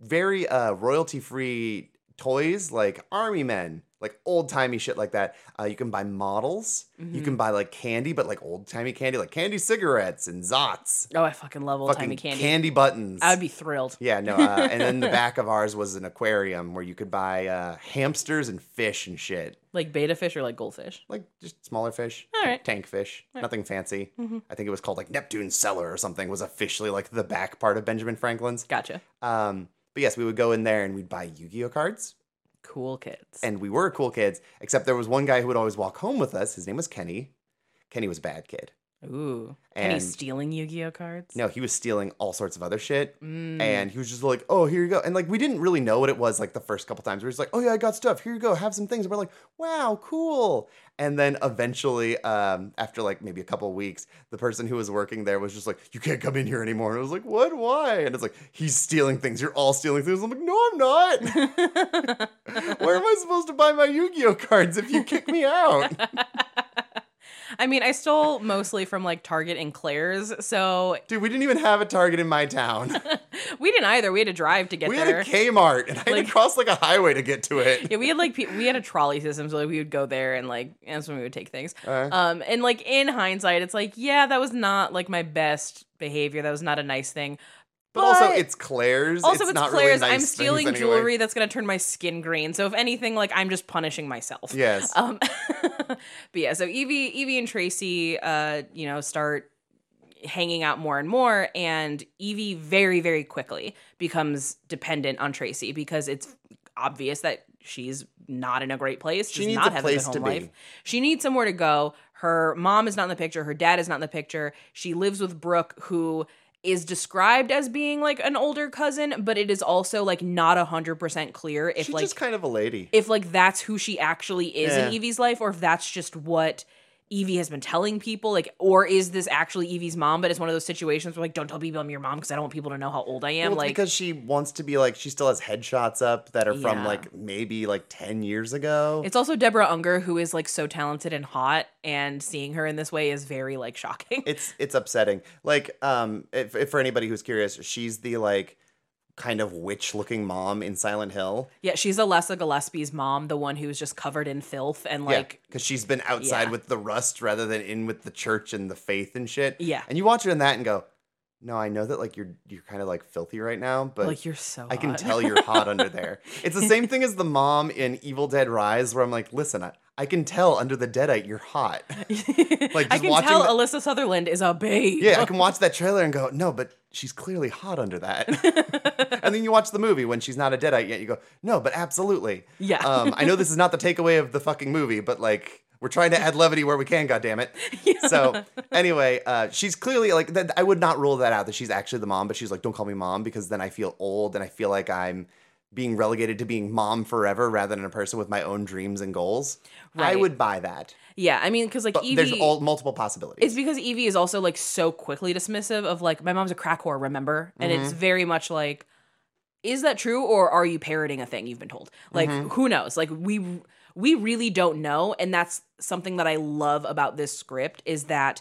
very royalty-free toys, like army men, like old-timey shit like that. You can buy models. Mm-hmm. You can buy like candy, but like old-timey candy, like candy cigarettes and Zots. Oh, I fucking love old-timey candy. Candy buttons. I would be thrilled. Yeah, no. And then the back of ours was an aquarium where you could buy hamsters and fish and shit. Like betta fish or like goldfish? Like just smaller fish. All right. Tank fish. Right. Nothing fancy. Mm-hmm. I think it was called like Neptune's Cellar or something, was officially like the back part of Benjamin Franklin's. Gotcha. But yes, we would go in there and we'd buy Yu-Gi-Oh cards. Cool kids. And we were cool kids, except there was one guy who would always walk home with us. His name was Kenny. Kenny was a bad kid. Ooh. And Kenny stealing Yu-Gi-Oh cards? No, he was stealing all sorts of other shit. Mm. And he was just like, oh, here you go. And like, we didn't really know what it was like the first couple times. We were just like, oh yeah, I got stuff. Here you go. Have some things. And we're like, wow, cool. And then eventually, after like maybe a couple weeks, the person who was working there was just like, you can't come in here anymore. And I was like, what? Why? And it's like, he's stealing things. You're all stealing things. I'm like, no, I'm not. Where am I supposed to buy my Yu-Gi-Oh cards if you kick me out? I mean, I stole mostly from, like, Target and Claire's, so... Dude, we didn't even have a Target in my town. We didn't either. We had to drive to get there. We had a Kmart, and I had to cross, like, a highway to get to it. Yeah, we had, like, we had a trolley system, so, like, we would go there, and, like, that's when we would take things. And, like, in hindsight, it's like, yeah, that was not, like, my best behavior. That was not a nice thing. But also, it's Claire's. Also, it's not Claire's. Really nice. I'm stealing jewelry that's going to turn my skin green. So if anything, like, I'm just punishing myself. Yes. But yeah, so Evie and Tracy, start hanging out more and more. And Evie very, very quickly becomes dependent on Tracy because it's obvious that she's not in a great place. She needs not a place to be. She needs somewhere to go. Her mom is not in the picture. Her dad is not in the picture. She lives with Brooke, who... is described as being like an older cousin, but it is also like not 100% clear if she's like just kind of a lady. If like that's who she actually is in Evie's life, or if that's just what Evie has been telling people, like, or is this actually Evie's mom? But it's one of those situations where like, don't tell people I'm your mom because I don't want people to know how old I am. Well, like because she wants to be like, she still has headshots up that are from like maybe like 10 years ago. It's also Deborah Unger, who is like so talented and hot. And seeing her in this way is very, like, shocking. It's upsetting. Like, if for anybody who's curious, she's the, like, kind of witch-looking mom in Silent Hill. Yeah, she's Alessa Gillespie's mom, the one who's just covered in filth and, like... because she's been outside with the rust rather than in with the church and the faith and shit. Yeah. And you watch her in that and go... no, I know that like you're kind of like filthy right now, but like you're so hot. I can tell you're hot under there. It's the same thing as the mom in Evil Dead Rise, where I'm like, listen, I can tell under the deadite you're hot. Like just I can watching tell Alyssa Sutherland is a babe. Yeah, I can watch that trailer and go, no, but she's clearly hot under that. And then you watch the movie when she's not a deadite yet, you go, no, but absolutely. Yeah. I know this is not the takeaway of the fucking movie, but like. We're trying to add levity where we can, goddammit. Yeah. So anyway, she's clearly like, I would not rule that out that she's actually the mom, but she's like, don't call me mom because then I feel old and I feel like I'm being relegated to being mom forever rather than a person with my own dreams and goals. Right. I would buy that. Yeah, I mean, because, like, but Evie... there's multiple possibilities. It's because Evie is also, like, so quickly dismissive of, like, my mom's a crack whore, remember? And it's very much like, is that true or are you parroting a thing you've been told? Like, who knows? Like, we really don't know, and that's something that I love about this script is that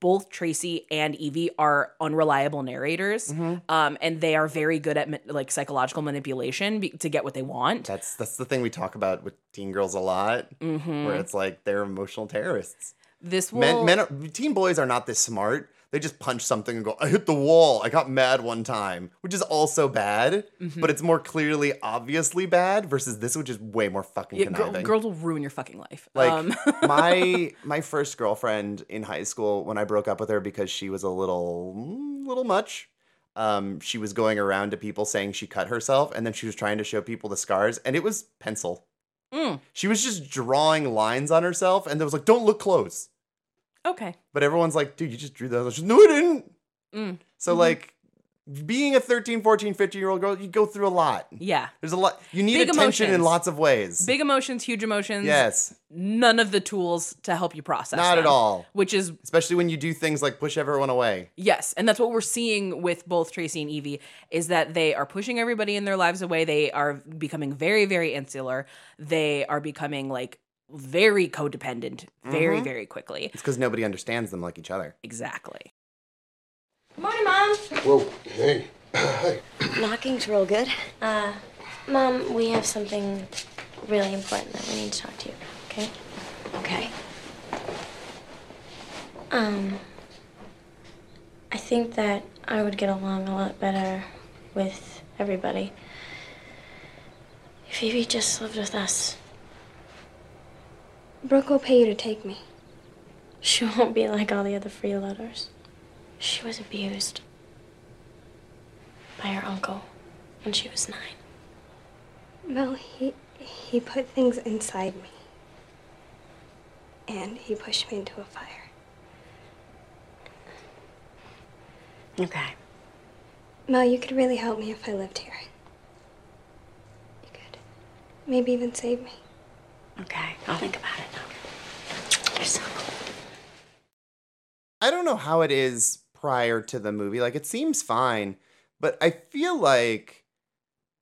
both Tracy and Evie are unreliable narrators, and they are very good at like psychological manipulation to get what they want. That's the thing we talk about with teen girls a lot, where it's like they're emotional terrorists. This will... teen boys are not this smart. They just punch something and go, I hit the wall. I got mad one time, which is also bad, but it's more clearly, obviously bad versus this, which is way more fucking conniving. Girls will ruin your fucking life. Like my first girlfriend in high school, when I broke up with her because she was a little much, she was going around to people saying she cut herself and then she was trying to show people the scars and it was pencil. Mm. She was just drawing lines on herself and there was like, don't look close. Okay. But everyone's like, dude, you just drew those. No, I didn't. Mm. So, like, being a 13, 14, 15-year-old girl, you go through a lot. Yeah. There's a lot. You need attention in lots of ways. Big emotions, huge emotions. Yes. None of the tools to help you process Not them, at all. Which is... especially when you do things like push everyone away. Yes. And that's what we're seeing with both Tracy and Evie, is that they are pushing everybody in their lives away. They are becoming very, very insular. They are becoming, like, very codependent very, very quickly. It's because nobody understands them like each other. Exactly. Good morning, Mom. Whoa, hey. Hi. Knocking's real good. Mom, we have something really important that we need to talk to you, okay? Okay. I think that I would get along a lot better with everybody if Evie just lived with us. Brooke will pay you to take me. She won't be like all the other freeloaders. She was abused by her uncle when she was 9. Well, he put things inside me. And he pushed me into a fire. Okay. Mel, you could really help me if I lived here. You could. Maybe even save me. Okay, I'll think about it now. You're so cool. I don't know how it is prior to the movie. Like, it seems fine, but I feel like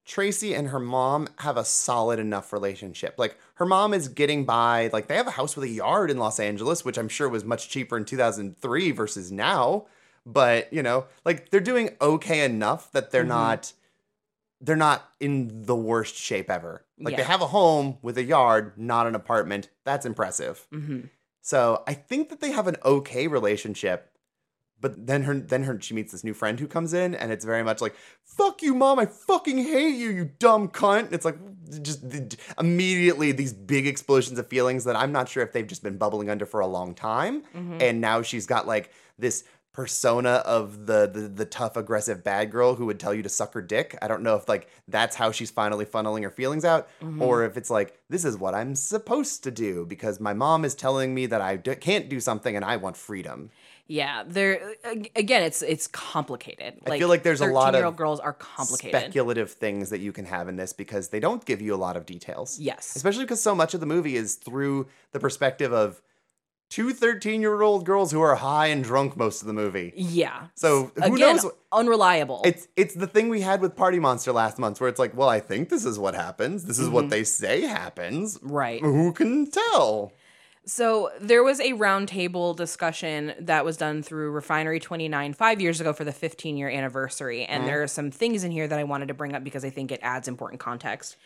Tracy and her mom have a solid enough relationship. Like, her mom is getting by. Like, they have a house with a yard in Los Angeles, which I'm sure was much cheaper in 2003 versus now. But, you know, like, they're doing okay enough that they're not in the worst shape ever. Like, they have a home with a yard, not an apartment. That's impressive. So I think that they have an okay relationship. But then she meets this new friend who comes in, and it's very much like, fuck you, Mom, I fucking hate you, you dumb cunt. It's like, just immediately these big explosions of feelings that I'm not sure if they've just been bubbling under for a long time. And now she's got, like, this persona of the tough, aggressive bad girl who would tell you to suck her dick. I don't know if, like, that's how she's finally funneling her feelings out, or if it's like, this is what I'm supposed to do because my mom is telling me that I can't do something and I want freedom. Yeah, they're, again, it's complicated. I feel like there's a lot of girls are complicated. Speculative things that you can have in this because they don't give you a lot of details. Yes. Especially because so much of the movie is through the perspective of two 13-year-old girls who are high and drunk most of the movie. Yeah. So who knows? Unreliable. It's the thing we had with Party Monster last month where it's like, well, I think this is what happens. This is what they say happens. Right. Who can tell? So there was a roundtable discussion that was done through Refinery29 5 years ago for the 15-year anniversary. And there are some things in here that I wanted to bring up because I think it adds important context.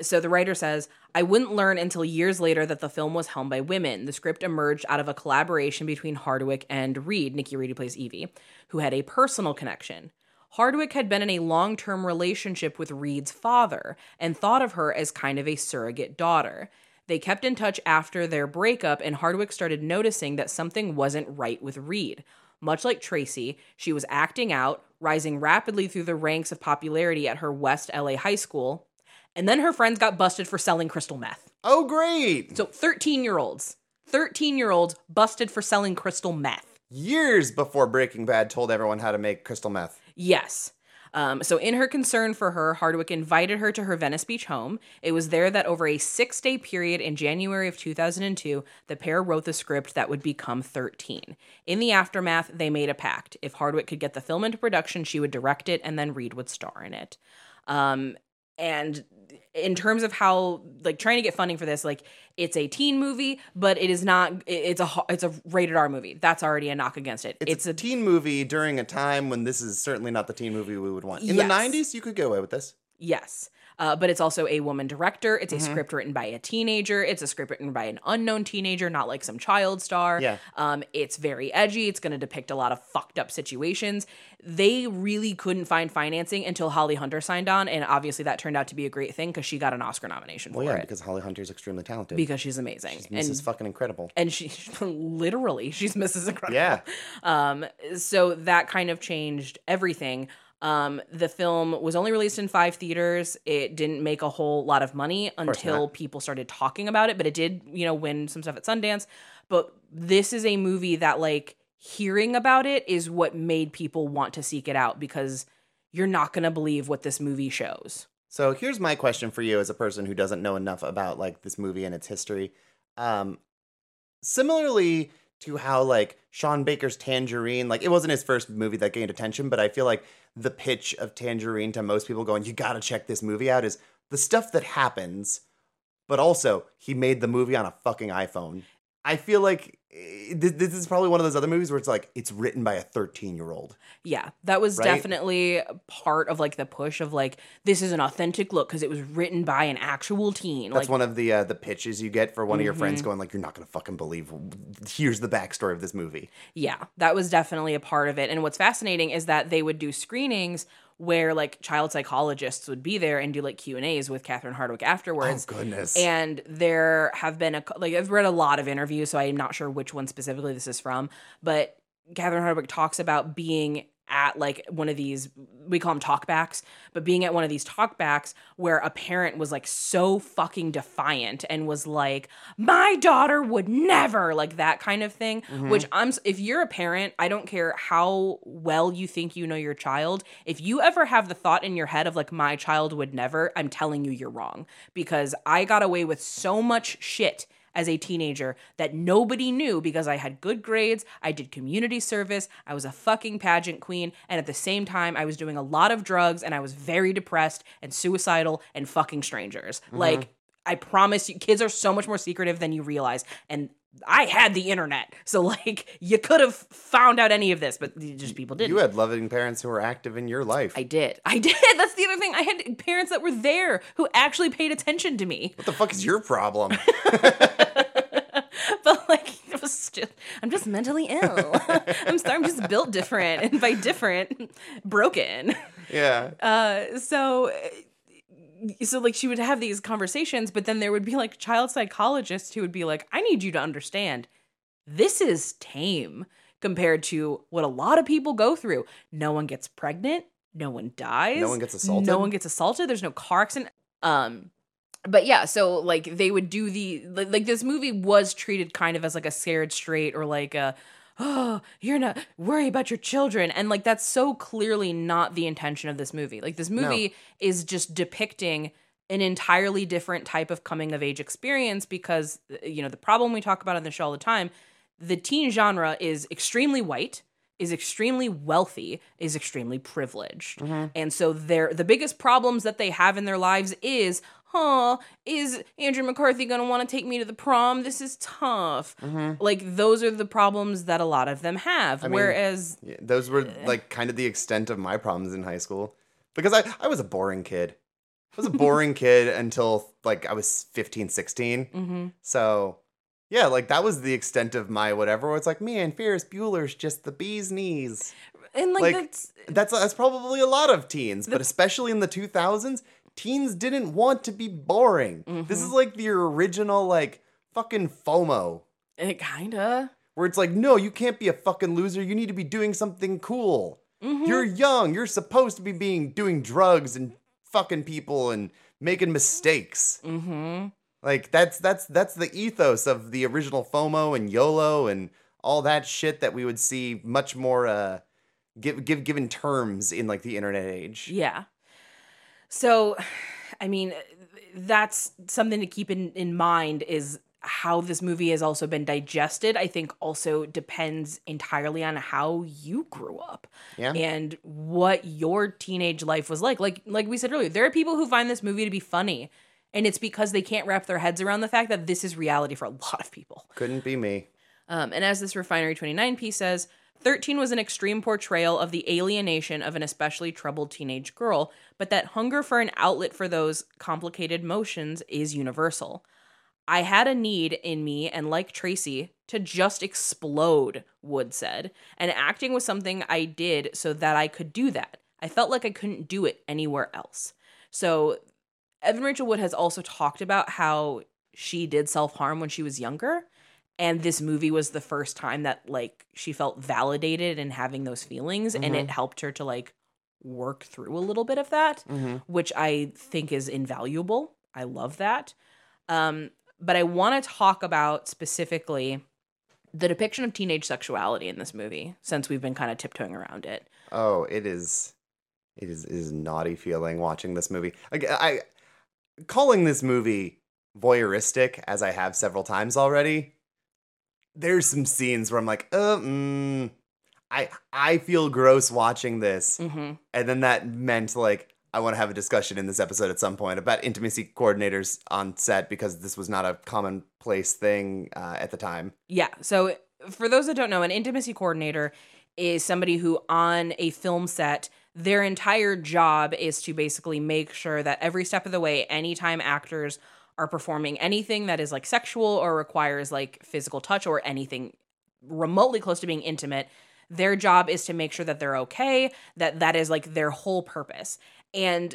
So the writer says, I wouldn't learn until years later that the film was helmed by women. The script emerged out of a collaboration between Hardwicke and Reed, Nikki Reed, who plays Evie, who had a personal connection. Hardwicke had been in a long-term relationship with Reed's father and thought of her as kind of a surrogate daughter. They kept in touch after their breakup, and Hardwicke started noticing that something wasn't right with Reed. Much like Tracy, she was acting out, rising rapidly through the ranks of popularity at her West LA high school, and then her friends got busted for selling crystal meth. Oh, great. So 13-year-olds busted for selling crystal meth. Years before Breaking Bad told everyone how to make crystal meth. Yes. So in her concern for her, Hardwicke invited her to her Venice Beach home. It was there that over a 6-day period in January of 2002, the pair wrote the script that would become 13. In the aftermath, they made a pact. If Hardwicke could get the film into production, she would direct it, and then Reed would star in it. And in terms of how, like, trying to get funding for this, like, it's a teen movie, but it is not, it's a rated R movie. That's already a knock against it. It's a teen movie during a time when this is certainly not the teen movie we would want. In the 90s, you could get away with this. Yes. But it's also a woman director. It's a script written by a teenager. It's a script written by an unknown teenager, not like some child star. Yeah. It's very edgy. It's going to depict a lot of fucked up situations. They really couldn't find financing until Holly Hunter signed on. And obviously that turned out to be a great thing because she got an Oscar nomination for it. Because Holly Hunter is extremely talented. Because she's amazing. She's Mrs. fucking Incredible. And she literally, she's Mrs. Incredible. Yeah. So that kind of changed everything. The film was only released in 5 theaters. It didn't make a whole lot of money until people started talking about it, but it did, you know, win some stuff at Sundance. But this is a movie that, like, hearing about it is what made people want to seek it out because you're not going to believe what this movie shows. So here's my question for you as a person who doesn't know enough about, like, this movie and its history. Similarly to how, like, Sean Baker's Tangerine, like, it wasn't his first movie that gained attention, but I feel like the pitch of Tangerine to most people going, you gotta check this movie out, is the stuff that happens But also, he made the movie on a fucking iPhone. I feel like this is probably one of those other movies where it's like, it's written by a 13-year-old. Yeah, that was definitely part of like the push of like, this is an authentic look because it was written by an actual teen. That's like, one of the pitches you get for one of your friends going like, you're not going to fucking believe, here's the backstory of this movie. Yeah, that was definitely a part of it. And what's fascinating is that they would do screenings where like child psychologists would be there and do like Q&As with Catherine Hardwicke afterwards. Oh, goodness. And there have been, I've read a lot of interviews, so I'm not sure which one specifically this is from, but Catherine Hardwicke talks about being at like one of these, we call them talkbacks, but being at one of these talkbacks where a parent was like so fucking defiant and was like, my daughter would never, like that kind of thing, which if you're a parent, I don't care how well you think you know your child. If you ever have the thought in your head of like, my child would never, I'm telling you you're wrong, because I got away with so much shit as a teenager that nobody knew because I had good grades, I did community service, I was a fucking pageant queen, and at the same time, I was doing a lot of drugs, and I was very depressed and suicidal and fucking strangers. Like, I promise you, kids are so much more secretive than you realize, and I had the internet, so like you could have found out any of this, but just people didn't. You had loving parents who were active in your life. I did. That's the other thing. I had parents that were there who actually paid attention to me. What the fuck is your problem? But like, it was just, I'm just mentally ill. I'm sorry, I'm just built different, and by different, broken. Yeah. So like she would have these conversations, but then there would be like child psychologists who would be like, I need you to understand, this is tame compared to what a lot of people go through. No one gets pregnant. No one dies. No one gets assaulted. There's no car accident. But yeah, so like they would do like this movie was treated kind of as like a scared straight or like a, oh, you're not worry about your children. And like, that's so clearly not the intention of this movie. Like this movie is just depicting an entirely different type of coming of age experience because, you know, the problem we talk about on the show all the time, the teen genre is extremely white, is extremely wealthy, is extremely privileged. And so the biggest problems that they have in their lives is, is Andrew McCarthy going to want to take me to the prom? This is tough. Like, those are the problems that a lot of them have. Whereas those were, like, kind of the extent of my problems in high school. Because I was a boring kid. I was a boring kid until, like, I was 15, 16. So, yeah, like, that was the extent of my whatever. Where it's like, man, Ferris Bueller's just the bee's knees. And, like that's probably a lot of teens. But especially in the 2000s. Teens didn't want to be boring. This is like the original, like, fucking FOMO. It kinda. Where it's like, no, you can't be a fucking loser. You need to be doing something cool. You're young. You're supposed to be doing drugs and fucking people and making mistakes. Like, that's the ethos of the original FOMO and YOLO and all that shit that we would see much more given terms in, like, the internet age. Yeah. So, I mean, that's something to keep in mind is how this movie has also been digested, I think also depends entirely on how you grew up and what your teenage life was like. Like we said earlier, there are people who find this movie to be funny, and it's because they can't wrap their heads around the fact that this is reality for a lot of people. Couldn't be me. And as this Refinery29 piece says, 13 was an extreme portrayal of the alienation of an especially troubled teenage girl, but that hunger for an outlet for those complicated motions is universal. I had a need in me, and like Tracy, to just explode, Wood said, and acting was something I did so that I could do that. I felt like I couldn't do it anywhere else. So Evan Rachel Wood has also talked about how she did self-harm when she was younger. And this movie was the first time that, like, she felt validated in having those feelings, and it helped her to, like, work through a little bit of that, which I think is invaluable. I love that. But I want to talk about specifically the depiction of teenage sexuality in this movie, since we've been kind of tiptoeing around it. Oh, it is a naughty feeling watching this movie. Calling this movie voyeuristic, as I have several times already. There's some scenes where I'm like, I feel gross watching this. And then that meant, like, I want to have a discussion in this episode at some point about intimacy coordinators on set, because this was not a commonplace thing at the time. Yeah. So for those that don't know, an intimacy coordinator is somebody who on a film set, their entire job is to basically make sure that every step of the way, anytime actors are performing anything that is like sexual or requires like physical touch or anything remotely close to being intimate, their job is to make sure that they're okay, that is like their whole purpose. And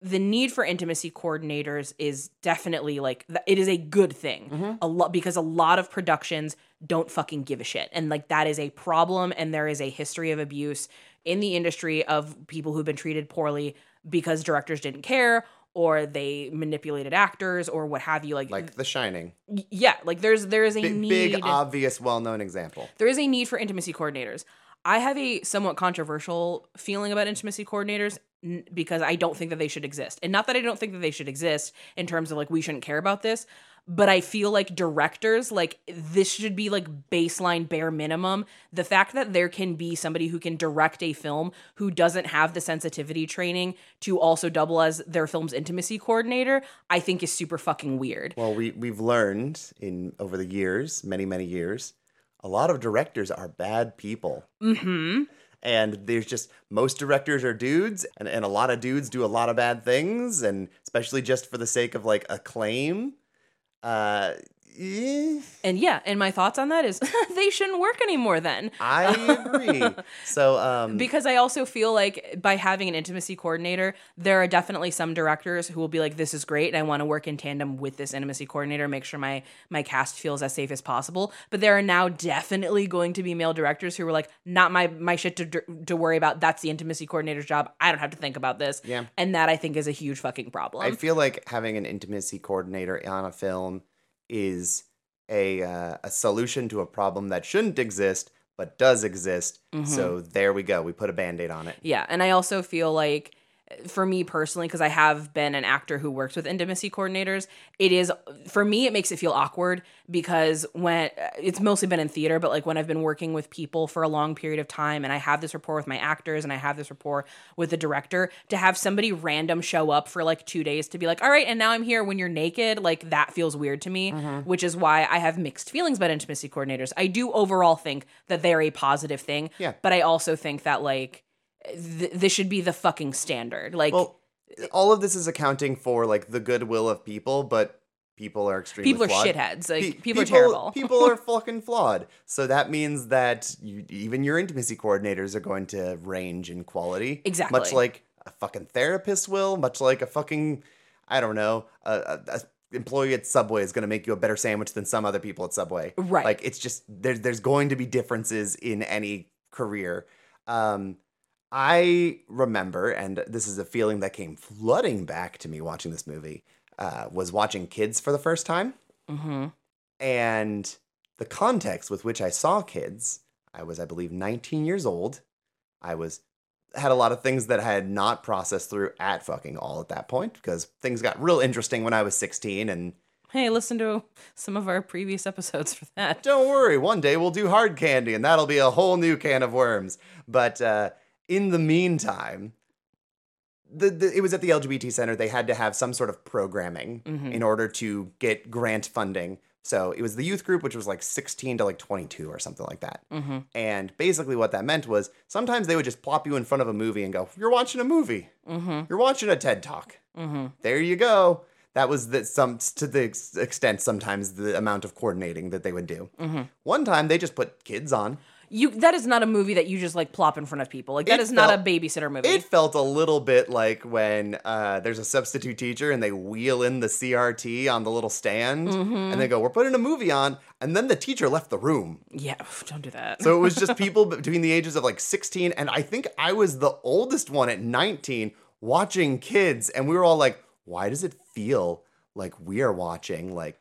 the need for intimacy coordinators is definitely like, it is a good thing. Mm-hmm. Because a lot of productions don't fucking give a shit. And like that is a problem. And there is a history of abuse in the industry of people who've been treated poorly because directors didn't care or they manipulated actors or what have you. Like The Shining. Yeah. Like there is a need. Big, obvious, well-known example. There is a need for intimacy coordinators. I have a somewhat controversial feeling about intimacy coordinators because I don't think that they should exist. And not that I don't think that they should exist in terms of like, we shouldn't care about this, but I feel like directors, like this should be like baseline bare minimum. The fact that there can be somebody who can direct a film who doesn't have the sensitivity training to also double as their film's intimacy coordinator, I think is super fucking weird. Well, we've learned over the years, many, many years, a lot of directors are bad people. Mm-hmm. And there's just, most directors are dudes, and a lot of dudes do a lot of bad things, and especially just for the sake of, like, acclaim. And my thoughts on that is they shouldn't work anymore then. I agree. So, because I also feel like by having an intimacy coordinator, there are definitely some directors who will be like, this is great, and I want to work in tandem with this intimacy coordinator, make sure my cast feels as safe as possible. But there are now definitely going to be male directors who are like, not my shit to worry about. That's the intimacy coordinator's job. I don't have to think about this. Yeah. And that I think is a huge fucking problem. I feel like having an intimacy coordinator on a film is a solution to a problem that shouldn't exist, but does exist. Mm-hmm. So there we go. We put a Band-Aid on it. Yeah. And I also feel like, for me personally, because I have been an actor who works with intimacy coordinators, it is, for me, it makes it feel awkward because when it's mostly been in theater, but like when I've been working with people for a long period of time and I have this rapport with my actors and I have this rapport with the director, to have somebody random show up for like 2 days to be like, all right, and now I'm here when you're naked, like that feels weird to me, mm-hmm. which is why I have mixed feelings about intimacy coordinators. I do overall think that they're a positive thing, yeah. But I also think that like, this should be the fucking standard. Like, well, all of this is accounting for like the goodwill of people, but people are extremely flawed. People are shitheads. Like, people are terrible. People are fucking flawed. So that means that even your intimacy coordinators are going to range in quality. Exactly. Much like a fucking therapist will. Much like a fucking, I don't know, a employee at Subway is going to make you a better sandwich than some other people at Subway. Right. Like, it's just, there's going to be differences in any career. I remember, and this is a feeling that came flooding back to me watching this movie, was watching Kids for the first time. Mm-hmm. And the context with which I saw Kids, I was, I believe, 19 years old. I had a lot of things that I had not processed through at fucking all at that point, because things got real interesting when I was 16 and... Hey, listen to some of our previous episodes for that. Don't worry, one day we'll do hard candy and that'll be a whole new can of worms. But, in the meantime, it was at the LGBT Center. They had to have some sort of programming mm-hmm. in order to get grant funding. So it was the youth group, which was like 16 to like 22 or something like that. Mm-hmm. And basically what that meant was sometimes they would just plop you in front of a movie and go, you're watching a movie. Mm-hmm. You're watching a TED Talk. Mm-hmm. There you go. That was to the extent sometimes the amount of coordinating that they would do. Mm-hmm. One time they just put Kids on. That is not a movie that you just, like, plop in front of people. Like, that is not a babysitter movie. It felt a little bit like when there's a substitute teacher and they wheel in the CRT on the little stand. Mm-hmm. And they go, we're putting a movie on. And then the teacher left the room. Yeah, don't do that. So it was just people between the ages of, like, 16. And I think I was the oldest one at 19 watching Kids. And we were all like, why does it feel like we are watching, like,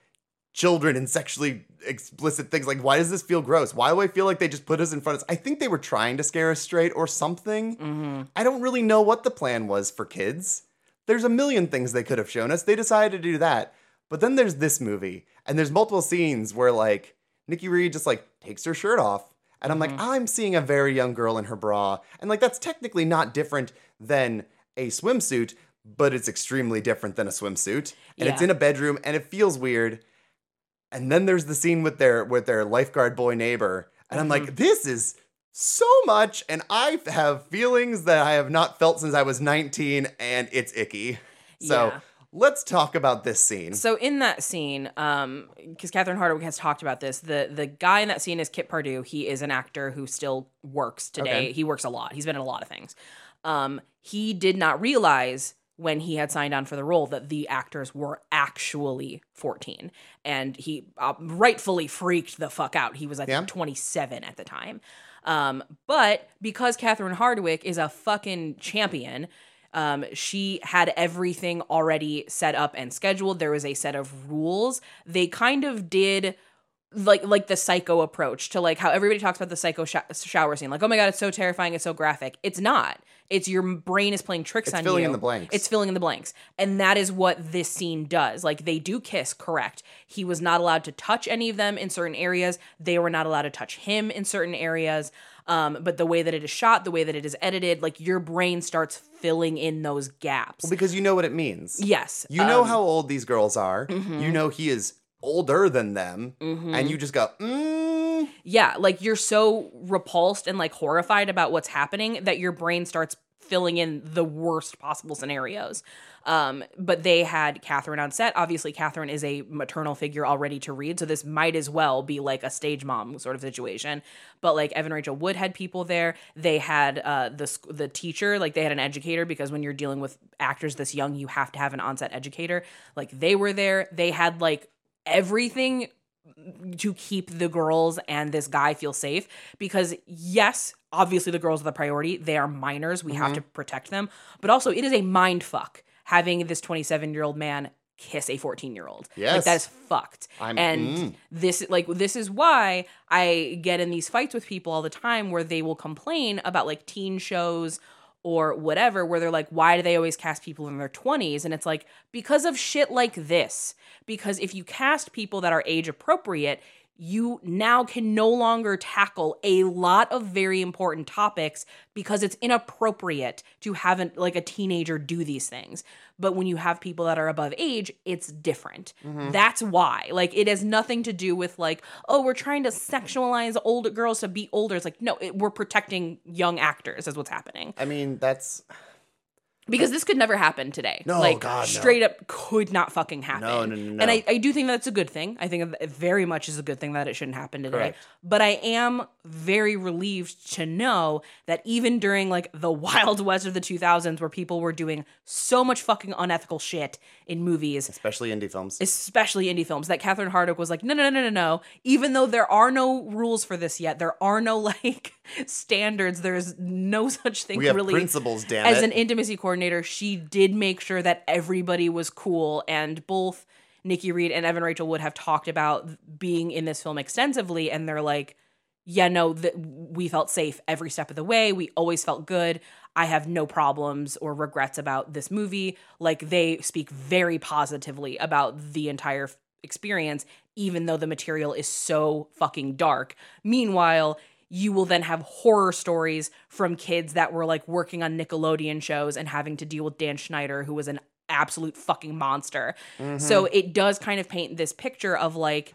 children and sexually explicit things? Like, why does this feel gross? Why do I feel like they just put us in front of us? I think they were trying to scare us straight or something. Mm-hmm. I don't really know what the plan was for Kids. There's a million things they could have shown us. They decided to do that. But then there's this movie, and there's multiple scenes where, like, Nikki Reed just, like, takes her shirt off. And I'm mm-hmm. like, I'm seeing a very young girl in her bra. And, like, that's technically not different than a swimsuit, but it's extremely different than a swimsuit. And it's in a bedroom and it feels weird. And then there's the scene with their lifeguard boy neighbor. And I'm like, this is so much. And I have feelings that I have not felt since I was 19 and it's icky. So let's talk about this scene. So in that scene, because Catherine Hardwicke has talked about this, the guy in that scene is Kit Pardue. He is an actor who still works today. Okay. He works a lot. He's been in a lot of things. He did not realize when he had signed on for the role that the actors were actually 14. And he rightfully freaked the fuck out. He was, I think, 27 at the time. But because Catherine Hardwicke is a fucking champion, she had everything already set up and scheduled. There was a set of rules. They kind of did... Like the psycho approach to like how everybody talks about the psycho shower scene. Like, oh my God, it's so terrifying. It's so graphic. It's not. It's your brain is playing tricks on you. It's filling in the blanks. It's filling in the blanks. And that is what this scene does. Like, they do kiss, correct. He was not allowed to touch any of them in certain areas. They were not allowed to touch him in certain areas. But the way that it is shot, the way that it is edited, like your brain starts filling in those gaps. Well, because you know what it means. Yes. You know how old these girls are. Mm-hmm. You know he is older than them, and you just go, Yeah, like you're so repulsed and like horrified about what's happening that your brain starts filling in the worst possible scenarios. But they had Catherine on set. Obviously, Catherine is a maternal figure already to Reed, so this might as well be like a stage mom sort of situation. But like Evan Rachel Wood had people there. They had the teacher, like they had an educator, because when you're dealing with actors this young, you have to have an on-set educator. Like they were there. They had like everything to keep the girls and this guy feel safe, because yes, obviously the girls are the priority. They are minors. We have to protect them. But also it is a mind fuck having this 27-year-old man kiss a 14-year-old. Yes. Like, that is fucked. This is why I get in these fights with people all the time where they will complain about like teen shows or whatever, where they're like, why do they always cast people in their 20s? And it's like, because of shit like this. Because if you cast people that are age appropriate, you now can no longer tackle a lot of very important topics because it's inappropriate to have a teenager do these things. But when you have people that are above age, it's different. That's why. Like, it has nothing to do with like, oh, we're trying to sexualize older girls to be older. It's like, no, we're protecting young actors is what's happening. I mean, that's... Because this could never happen today. No, like, God, straight up could not fucking happen. No. And I do think that's a good thing. I think it very much is a good thing that it shouldn't happen today. Correct. But I am very relieved to know that even during, like, the Wild West of the 2000s, where people were doing so much fucking unethical shit in movies. Especially indie films. That Catherine Hardwicke was like, no. Even though there are no rules for this yet, there are no, like, standards. There's no such thing, really. We have principles, damn it. As an intimacy coordinator, she did make sure that everybody was cool, and both Nikki Reed and Evan Rachel Wood have talked about being in this film extensively, and they're like, yeah, no, we felt safe every step of the way. We always felt good. I have no problems or regrets about this movie. Like, they speak very positively about the entire experience, even though the material is so fucking dark. Meanwhile, you will then have horror stories from kids that were like working on Nickelodeon shows and having to deal with Dan Schneider, who was an absolute fucking monster. So it does kind of paint this picture of like,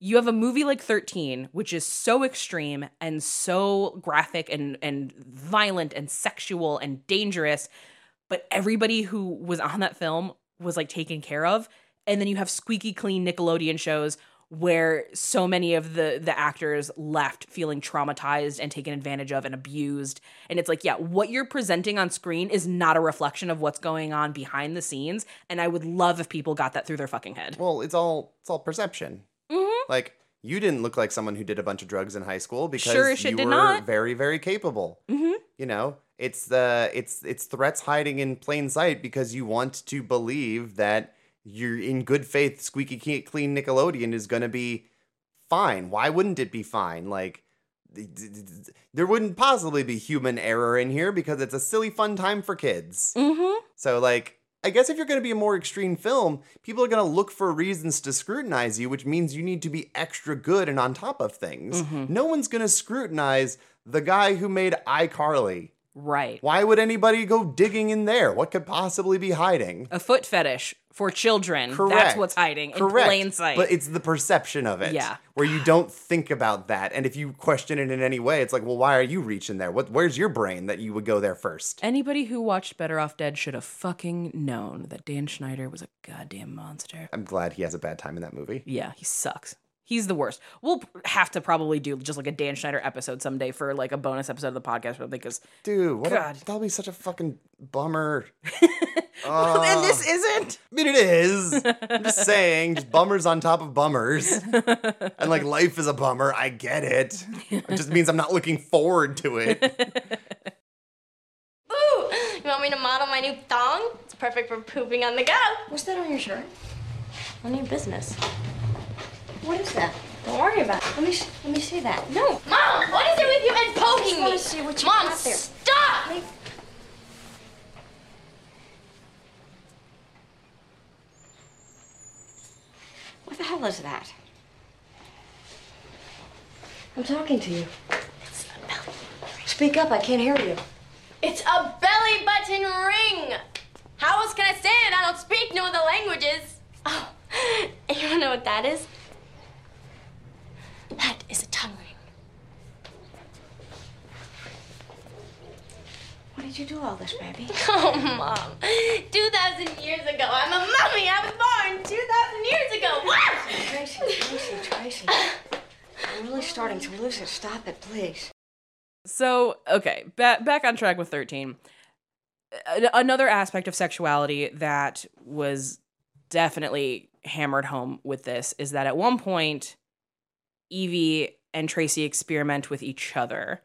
you have a movie like 13, which is so extreme and so graphic and violent and sexual and dangerous, but everybody who was on that film was like taken care of. And then you have squeaky clean Nickelodeon shows where so many of the actors left feeling traumatized and taken advantage of and abused. And it's like, yeah, what you're presenting on screen is not a reflection of what's going on behind the scenes. And I would love if people got that through their fucking head. Well, it's all perception. Like, you didn't look like someone who did a bunch of drugs in high school because you were very, very capable. You know, it's threats hiding in plain sight because you want to believe that you're in good faith, squeaky clean Nickelodeon is going to be fine. Why wouldn't it be fine? Like, there wouldn't possibly be human error in here because it's a silly, fun time for kids. So, like, I guess if you're going to be a more extreme film, people are going to look for reasons to scrutinize you, which means you need to be extra good and on top of things. No one's going to scrutinize the guy who made iCarly. Right. Why would anybody go digging in there? What could possibly be hiding? A foot fetish for children. Correct. That's what's hiding in plain sight. But it's the perception of it. Yeah. Where you don't think about that. And if you question it in any way, it's like, well, why are you reaching there? Where's your brain that you would go there first? Anybody who watched Better Off Dead should have fucking known that Dan Schneider was a goddamn monster. I'm glad he has a bad time in that movie. Yeah, he sucks. He's the worst. We'll have to probably do just like a Dan Schneider episode someday for like a bonus episode of the podcast or something. Because dude, that'll be such a fucking bummer. Well, then this isn't. I mean, it is. I'm just saying, just bummers on top of bummers, and like life is a bummer. I get it. It just means I'm not looking forward to it. Ooh, you want me to model my new thong? It's perfect for pooping on the go. What's that on your shirt? None of your business. What is that? Don't worry about it. Let me see that. No. Mom, what is it with you and poking me? I just want to see what you got there. Mom, stop! What the hell is that? I'm talking to you. It's a belly ring. Speak up, I can't hear you. It's a belly button ring! How else can I say it? I don't speak no other languages. Oh, you don't know what that is? That is a tongue ring. Why did you do all this, baby? Oh, Mom. 2,000 years ago. I'm a mummy. I was born 2,000 years ago. What? Tracy. I'm really starting to lose it. Stop it, please. So, okay. Back on track with 13. Another aspect of sexuality that was definitely hammered home with this is that at one point, Evie and Tracy experiment with each other.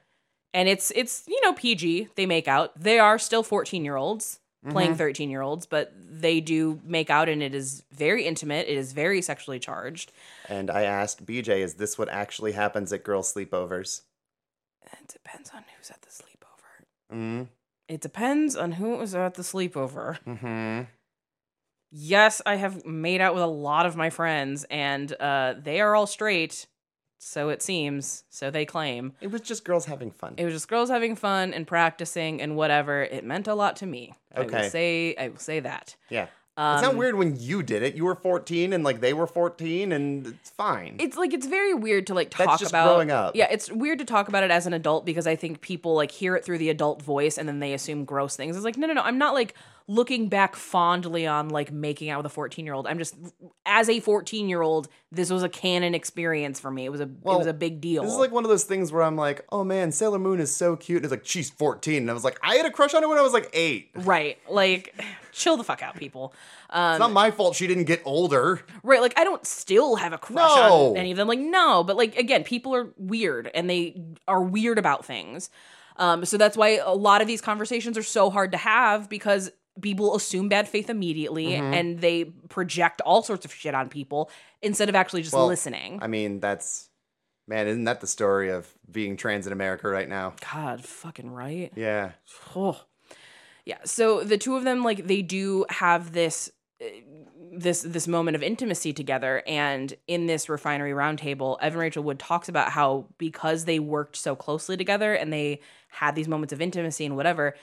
And it's you know, PG. They make out. They are still 14-year-olds playing 13-year-olds, but they do make out, and it is very intimate. It is very sexually charged. And I asked BJ, is this what actually happens at girls' sleepovers? It depends on who's at the sleepover. It depends on who was at the sleepover. Yes, I have made out with a lot of my friends, and they are all straight. So it seems, so they claim. It was just girls having fun. It was just girls having fun and practicing and whatever. It meant a lot to me. Okay. I will say that. Yeah. It's not weird when you did it. You were 14 and like they were 14 and it's fine. It's like it's very weird to like talk about. That's just growing up. Yeah, it's weird to talk about it as an adult because I think people like hear it through the adult voice and then they assume gross things. It's like, no, I'm not like looking back fondly on like making out with a 14-year-old. I'm just, as a 14-year-old, this was a canon experience for me. It was a big deal. This is like one of those things where I'm like, oh man, Sailor Moon is so cute. And it's like, she's 14. And I was like, I had a crush on her when I was like 8. Right. Like, chill the fuck out, people. It's not my fault she didn't get older. Right. Like, I don't still have a crush on any of them. Like, no. But like, again, people are weird and they are weird about things. So that's why a lot of these conversations are so hard to have because people assume bad faith immediately and they project all sorts of shit on people instead of actually just listening. I mean, isn't that the story of being trans in America right now? God, fucking right. Yeah. Oh. Yeah. So the two of them, like, they do have this moment of intimacy together. And in this Refinery Roundtable, Evan Rachel Wood talks about how because they worked so closely together and they had these moments of intimacy and whatever,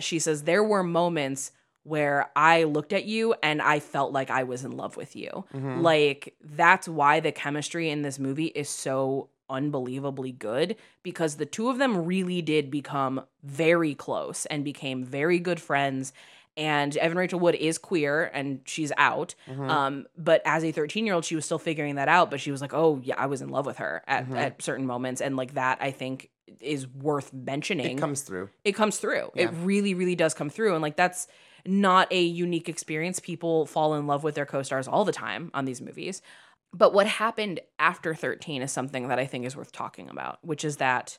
she says, there were moments where I looked at you and I felt like I was in love with you. Like, that's why the chemistry in this movie is so unbelievably good, because the two of them really did become very close and became very good friends. And Evan Rachel Wood is queer and she's out. But as a 13-year-old, she was still figuring that out. But she was like, oh, yeah, I was in love with her at certain moments. And like that, I think, is worth mentioning. It comes through. Yeah. It really, really does come through. And like, that's not a unique experience. People fall in love with their co-stars all the time on these movies. But what happened after 13 is something that I think is worth talking about, which is that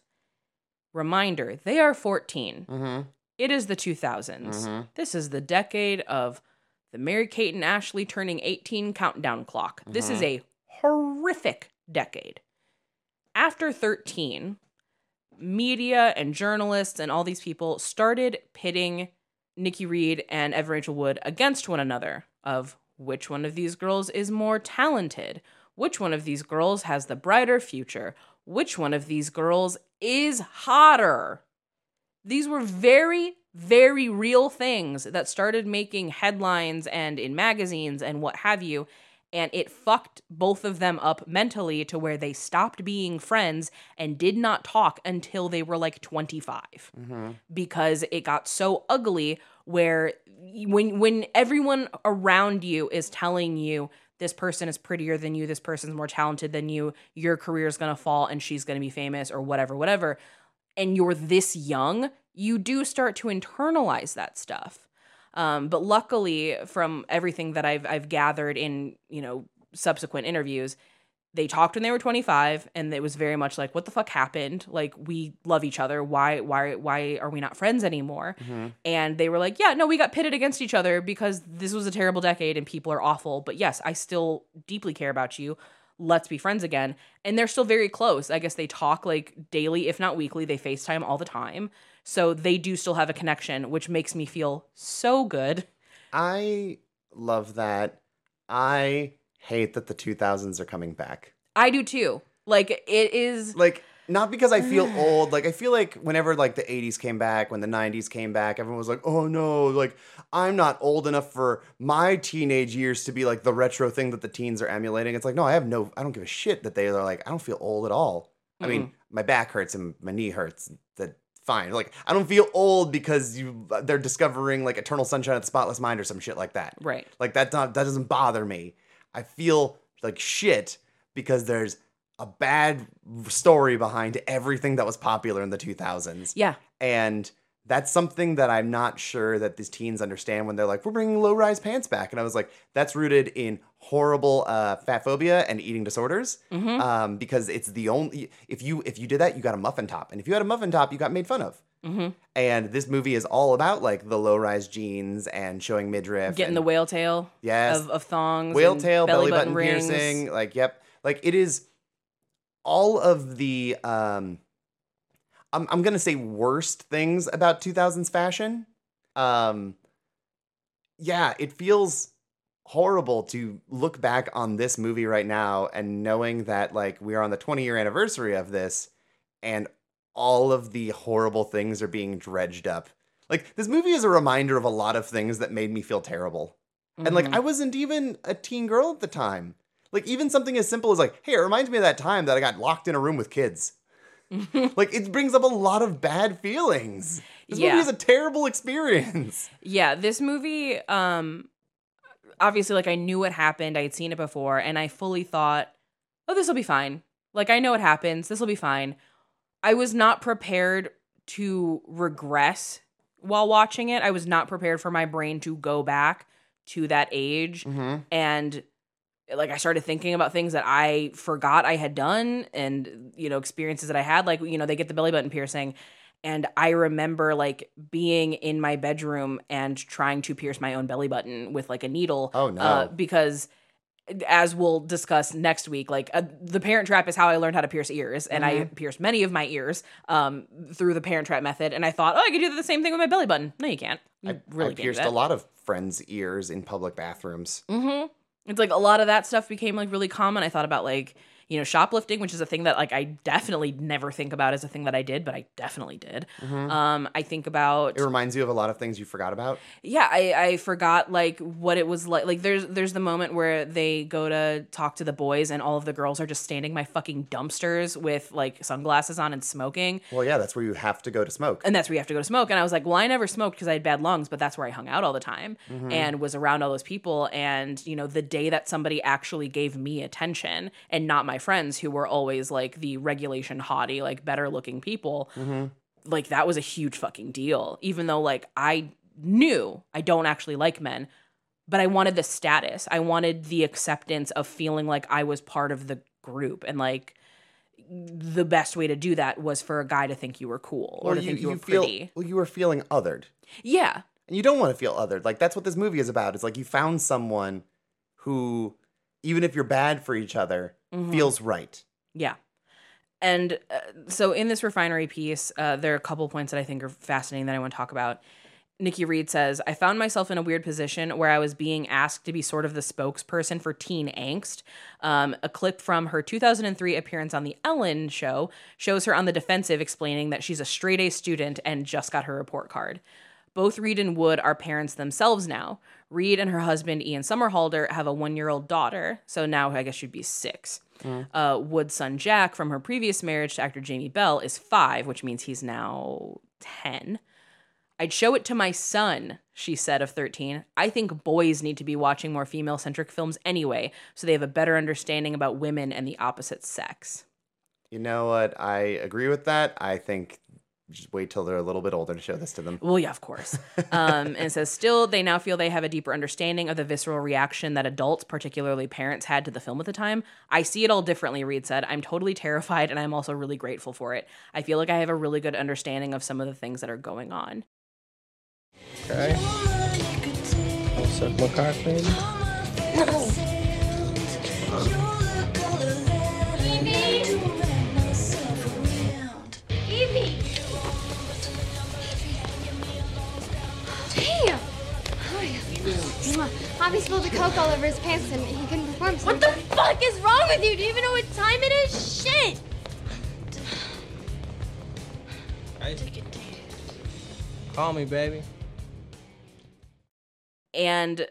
reminder, they are 14. It is the 2000s. This is the decade of the Mary-Kate and Ashley turning 18 countdown clock. This is a horrific decade. After 13, media and journalists and all these people started pitting Nikki Reed and Evan Rachel Wood against one another of which one of these girls is more talented, which one of these girls has the brighter future, which one of these girls is hotter. These were very, very real things that started making headlines and in magazines and what have you. And it fucked both of them up mentally to where they stopped being friends and did not talk until they were like 25. Mm-hmm. Because it got so ugly where when everyone around you is telling you, this person is prettier than you, this person's more talented than you, your career is going to fall and she's going to be famous or whatever, whatever, and you're this young, you do start to internalize that stuff. But luckily, from everything that I've gathered in, you know, subsequent interviews, they talked when they were 25, and it was very much like, what the fuck happened? Like, we love each other. Why are we not friends anymore? Mm-hmm. And they were like, yeah, no, we got pitted against each other because this was a terrible decade and people are awful. But yes, I still deeply care about you. Let's be friends again. And they're still very close. I guess they talk like daily, if not weekly. They FaceTime all the time. So they do still have a connection, which makes me feel so good. I love that. I hate that the 2000s are coming back. I do too. Like, it is... Like, not because I feel old. Like, I feel like whenever, like, the 80s came back, when the 90s came back, everyone was like, oh, no, like, I'm not old enough for my teenage years to be, like, the retro thing that the teens are emulating. It's like, no, I don't give a shit that they are like, I don't feel old at all. Mm-hmm. I mean, my back hurts and my knee hurts. That. Fine. Like, I don't feel old because they're discovering, like, Eternal Sunshine of the Spotless Mind or some shit like that. Right. Like, that doesn't bother me. I feel like shit because there's a bad story behind everything that was popular in the 2000s. Yeah. And that's something that I'm not sure that these teens understand when they're like, we're bringing low-rise pants back. And I was like, that's rooted in horrible fat phobia and eating disorders. Mm-hmm. Because it's the only, if you did that, you got a muffin top. And if you had a muffin top, you got made fun of. Mm-hmm. And this movie is all about, like, the low-rise jeans and showing midriff. Getting the whale tail. Yes. Of thongs. Whale tail, belly button rings. Piercing. Like, yep. Like, it is all of the... I'm going to say worst things about 2000s fashion. Yeah, it feels horrible to look back on this movie right now and knowing that, like, we are on the 20-year anniversary of this and all of the horrible things are being dredged up. Like, this movie is a reminder of a lot of things that made me feel terrible. Mm-hmm. And, like, I wasn't even a teen girl at the time. Like, even something as simple as, like, hey, it reminds me of that time that I got locked in a room with kids. Like, it brings up a lot of bad feelings. This movie is a terrible experience. Yeah, this movie, obviously, like, I knew what happened. I had seen it before, and I fully thought, oh, this will be fine. Like, I know what happens. This will be fine. I was not prepared to regress while watching it. I was not prepared for my brain to go back to that age. Mm-hmm. And... like, I started thinking about things that I forgot I had done and, you know, experiences that I had. Like, you know, they get the belly button piercing. And I remember, like, being in my bedroom and trying to pierce my own belly button with, like, a needle. Oh, no. Because, as we'll discuss next week, like, The Parent Trap is how I learned how to pierce ears. And mm-hmm. I pierced many of my ears through the Parent Trap method. And I thought, oh, I could do the same thing with my belly button. No, you can't. I pierced a lot of friends' ears in public bathrooms. Mm-hmm. It's like a lot of that stuff became, like, really common. I thought about, like, you know, shoplifting, which is a thing that, like, I definitely never think about as a thing that I did, but I definitely did. Mm-hmm. I think about... It reminds you of a lot of things you forgot about? Yeah, I forgot, like, what it was like. Like, there's the moment where they go to talk to the boys and all of the girls are just standing by fucking dumpsters with, like, sunglasses on and smoking. Well, yeah, that's where you have to go to smoke. And I was like, well, I never smoked because I had bad lungs, but that's where I hung out all the time. Mm-hmm. And was around all those people. And, you know, the day that somebody actually gave me attention and not my friends who were always, like, the regulation hottie, like, better looking people, mm-hmm. like, that was a huge fucking deal, even though, like, I knew I don't actually like men, but I wanted the status. I wanted the acceptance of feeling like I was part of the group, and, like, the best way to do that was for a guy to think you were cool or to think you were pretty. Well, you were feeling othered. Yeah. And you don't want to feel othered. Like, that's what this movie is about. It's like you found someone who, even if you're bad for each other, mm-hmm. feels right. Yeah. And so in this Refinery piece, there are a couple points that I think are fascinating that I want to talk about. Nikki Reed says, I found myself in a weird position where I was being asked to be sort of the spokesperson for teen angst. A clip from her 2003 appearance on The Ellen Show shows her on the defensive explaining that she's a straight-A student and just got her report card. Both Reed and Wood are parents themselves now. Reed and her husband, Ian Somerhalder, have a 1-year-old daughter, so now I guess she'd be 6. Wood's son, Jack, from her previous marriage to actor Jamie Bell, is 5, which means he's now 10. I'd show it to my son, she said of 13. I think boys need to be watching more female-centric films anyway, so they have a better understanding about women and the opposite sex. You know what? I agree with that. I think just wait till they're a little bit older to show this to them. Well, yeah, of course. And it says, still, they now feel they have a deeper understanding of the visceral reaction that adults, particularly parents, had to the film at the time. I see it all differently, Reed said. I'm totally terrified, and I'm also really grateful for it. I feel like I have a really good understanding of some of the things that are going on. Okay. What's up, McCarthy? Evie! Damn! Bobby spilled the Coke all over his pants and he couldn't perform. So what the fuck is wrong with you? Do you even know what time it is? Shit! Call me, baby. And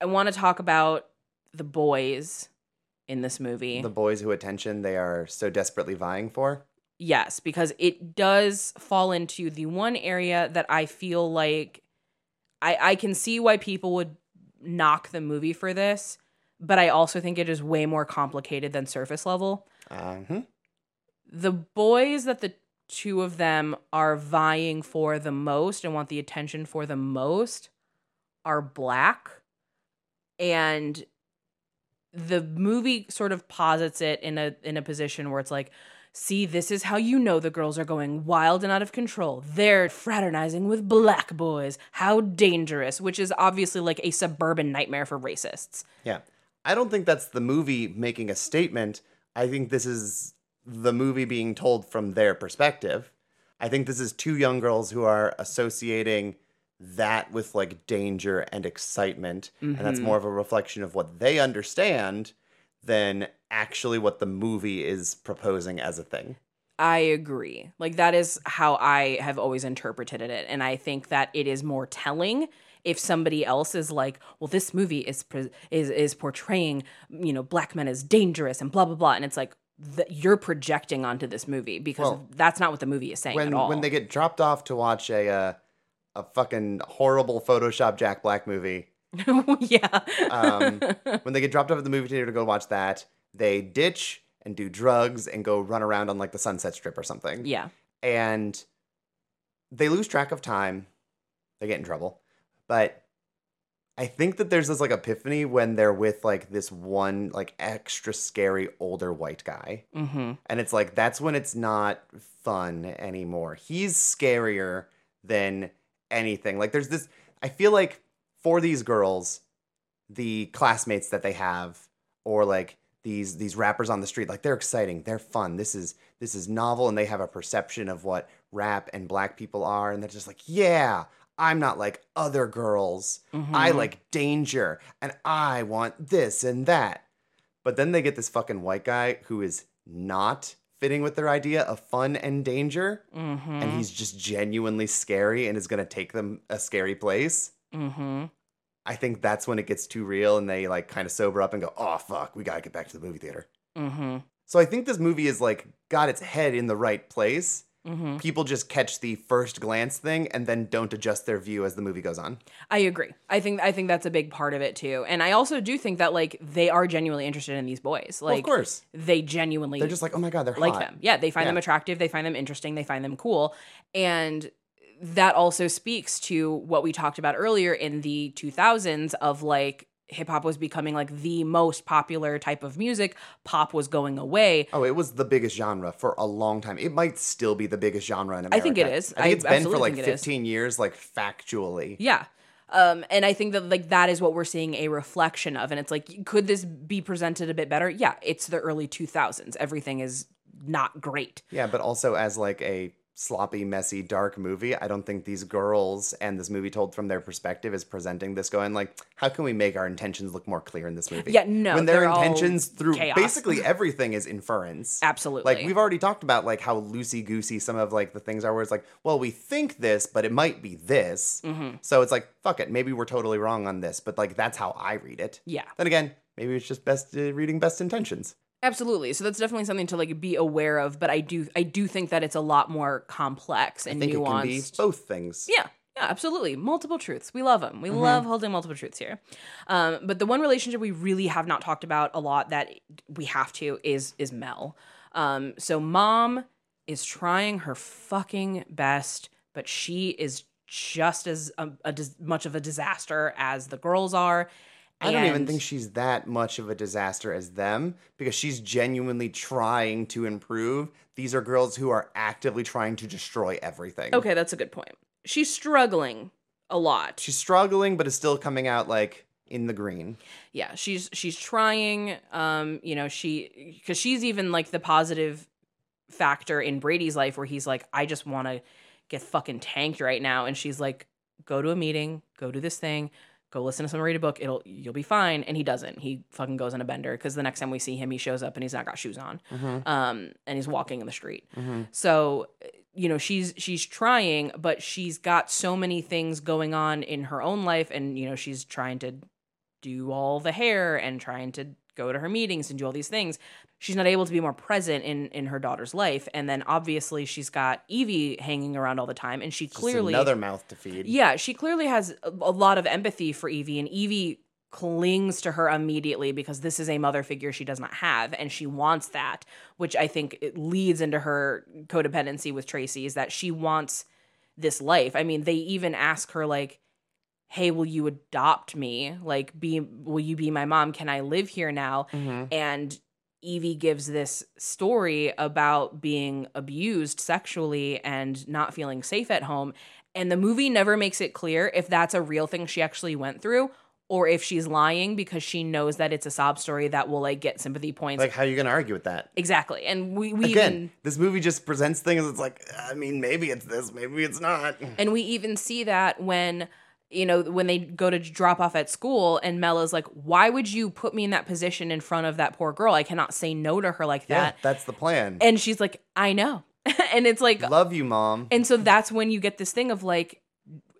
I want to talk about the boys in this movie. The boys who attention they are so desperately vying for. Yes, because it does fall into the one area that I feel like I can see why people would knock the movie for this, but I also think it is way more complicated than surface level. The boys that the two of them are vying for the most and want the attention for the most are Black, and the movie sort of posits it in a position where it's like, see, this is how you know the girls are going wild and out of control. They're fraternizing with Black boys. How dangerous, which is obviously like a suburban nightmare for racists. Yeah. I don't think that's the movie making a statement. I think this is the movie being told from their perspective. I think this is two young girls who are associating that with like danger and excitement. And that's more of a reflection of what they understand than actually what the movie is proposing as a thing. I agree. Like, that is how I have always interpreted it. And I think that it is more telling if somebody else is like, well, this movie is portraying, you know, Black men as dangerous and blah, blah, blah. And it's like, you're projecting onto this movie because that's not what the movie is saying at all. When they get dropped off to watch a fucking horrible Photoshop Jack Black movie. When they get dropped off at the movie theater to go watch that, they ditch and do drugs and go run around on like the Sunset Strip or something. Yeah. And they lose track of time. They get in trouble. But I think that there's this like epiphany when they're with like this one like extra scary older white guy. And it's like, that's when it's not fun anymore. He's scarier than anything. Like, there's this, I feel like for these girls, the classmates that they have, or like these rappers on the street, like, they're exciting, they're fun. This is novel, and they have a perception of what rap and Black people are, and they're just like, yeah, I'm not like other girls. I like danger, and I want this and that. But then they get this fucking white guy who is not fitting with their idea of fun and danger, and he's just genuinely scary and is going to take them a scary place. I think that's when it gets too real and they like kind of sober up and go, oh, fuck, we got to get back to the movie theater. So I think this movie is like got its head in the right place. People just catch the first glance thing and then don't adjust their view as the movie goes on. I agree. I think that's a big part of it, too. And I also do think that, like, they are genuinely interested in these boys. Like, well, of course. They genuinely. They're just like, oh, my God, they're like hot. Them. Yeah, they find them attractive. They find them interesting. They find them cool. And that also speaks to what we talked about earlier in the 2000s of, like, hip-hop was becoming, like, the most popular type of music. Pop was going away. Oh, it was the biggest genre for a long time. It might still be the biggest genre in America. I think it is. I think it's been for, like, 15 years, like, factually. Yeah. And I think that, like, that is what we're seeing a reflection of. And it's like, could this be presented a bit better? Yeah, it's the early 2000s. Everything is not great. Yeah, but also as, like, a sloppy, messy, dark movie. I don't think these girls and this movie told from their perspective is presenting this going like, how can we make our intentions look more clear in this movie? Yeah, no. When their intentions through chaos. Basically everything is inference. Absolutely. Like we've already talked about like how loosey-goosey some of like the things are where it's like, well, we think this, but it might be this. Mm-hmm. So it's like, fuck it. Maybe we're totally wrong on this. But like, that's how I read it. Yeah. Then again, maybe it's just best reading best intentions. Absolutely. So that's definitely something to like be aware of, but I do think that it's a lot more complex and nuanced. It can be both things. Yeah. Yeah, absolutely. Multiple truths. We love them. We mm-hmm. love holding multiple truths here. But the one relationship we really have not talked about a lot that we have to is Mel. So Mom is trying her fucking best, but she is just as much of a disaster as the girls are. I don't even think she's that much of a disaster as them because she's genuinely trying to improve. These are girls who are actively trying to destroy everything. Okay, that's a good point. She's struggling a lot. She's struggling, but is still coming out like in the green. Yeah, she's trying. You know, because she's even like the positive factor in Brady's life where he's like, I just want to get fucking tanked right now, and she's like, go to a meeting, go do this thing. Go listen to someone read a book. You'll be fine. And he doesn't. He fucking goes on a bender because the next time we see him, he shows up and he's not got shoes on. Mm-hmm. And he's walking in the street. Mm-hmm. So, you know, she's trying, but she's got so many things going on in her own life. And, you know, she's trying to do all the hair and trying to go to her meetings and do all these things. She's not able to be more present in her daughter's life. And then obviously she's got Evie hanging around all the time. And she clearly... Just another mouth to feed. Yeah, she clearly has a lot of empathy for Evie. And Evie clings to her immediately because this is a mother figure she does not have. And she wants that, which I think it leads into her codependency with Tracy, is that she wants this life. I mean, they even ask her like, hey, will you adopt me? Like, will you be my mom? Can I live here now? Mm-hmm. And... Evie gives this story about being abused sexually and not feeling safe at home. And the movie never makes it clear if that's a real thing she actually went through or if she's lying because she knows that it's a sob story that will like get sympathy points. Like, how are you going to argue with that? Exactly. And we again, this movie just presents things. It's like, I mean, maybe it's this, maybe it's not. And we even see that when... You know, when they go to drop off at school and Mel is like, why would you put me in that position in front of that poor girl? I cannot say no to her like that. Yeah, that's the plan. And she's like, I know. And it's like, love you, Mom. And so that's when you get this thing of like,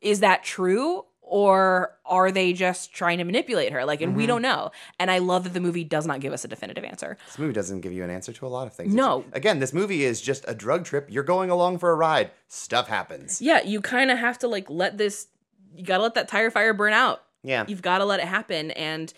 is that true? Or are they just trying to manipulate her? Like, and mm-hmm. we don't know. And I love that the movie does not give us a definitive answer. This movie doesn't give you an answer to a lot of things. No. Again, this movie is just a drug trip. You're going along for a ride. Stuff happens. Yeah, you kind of have to like you got to let that tire fire burn out. Yeah. You've got to let it happen. And,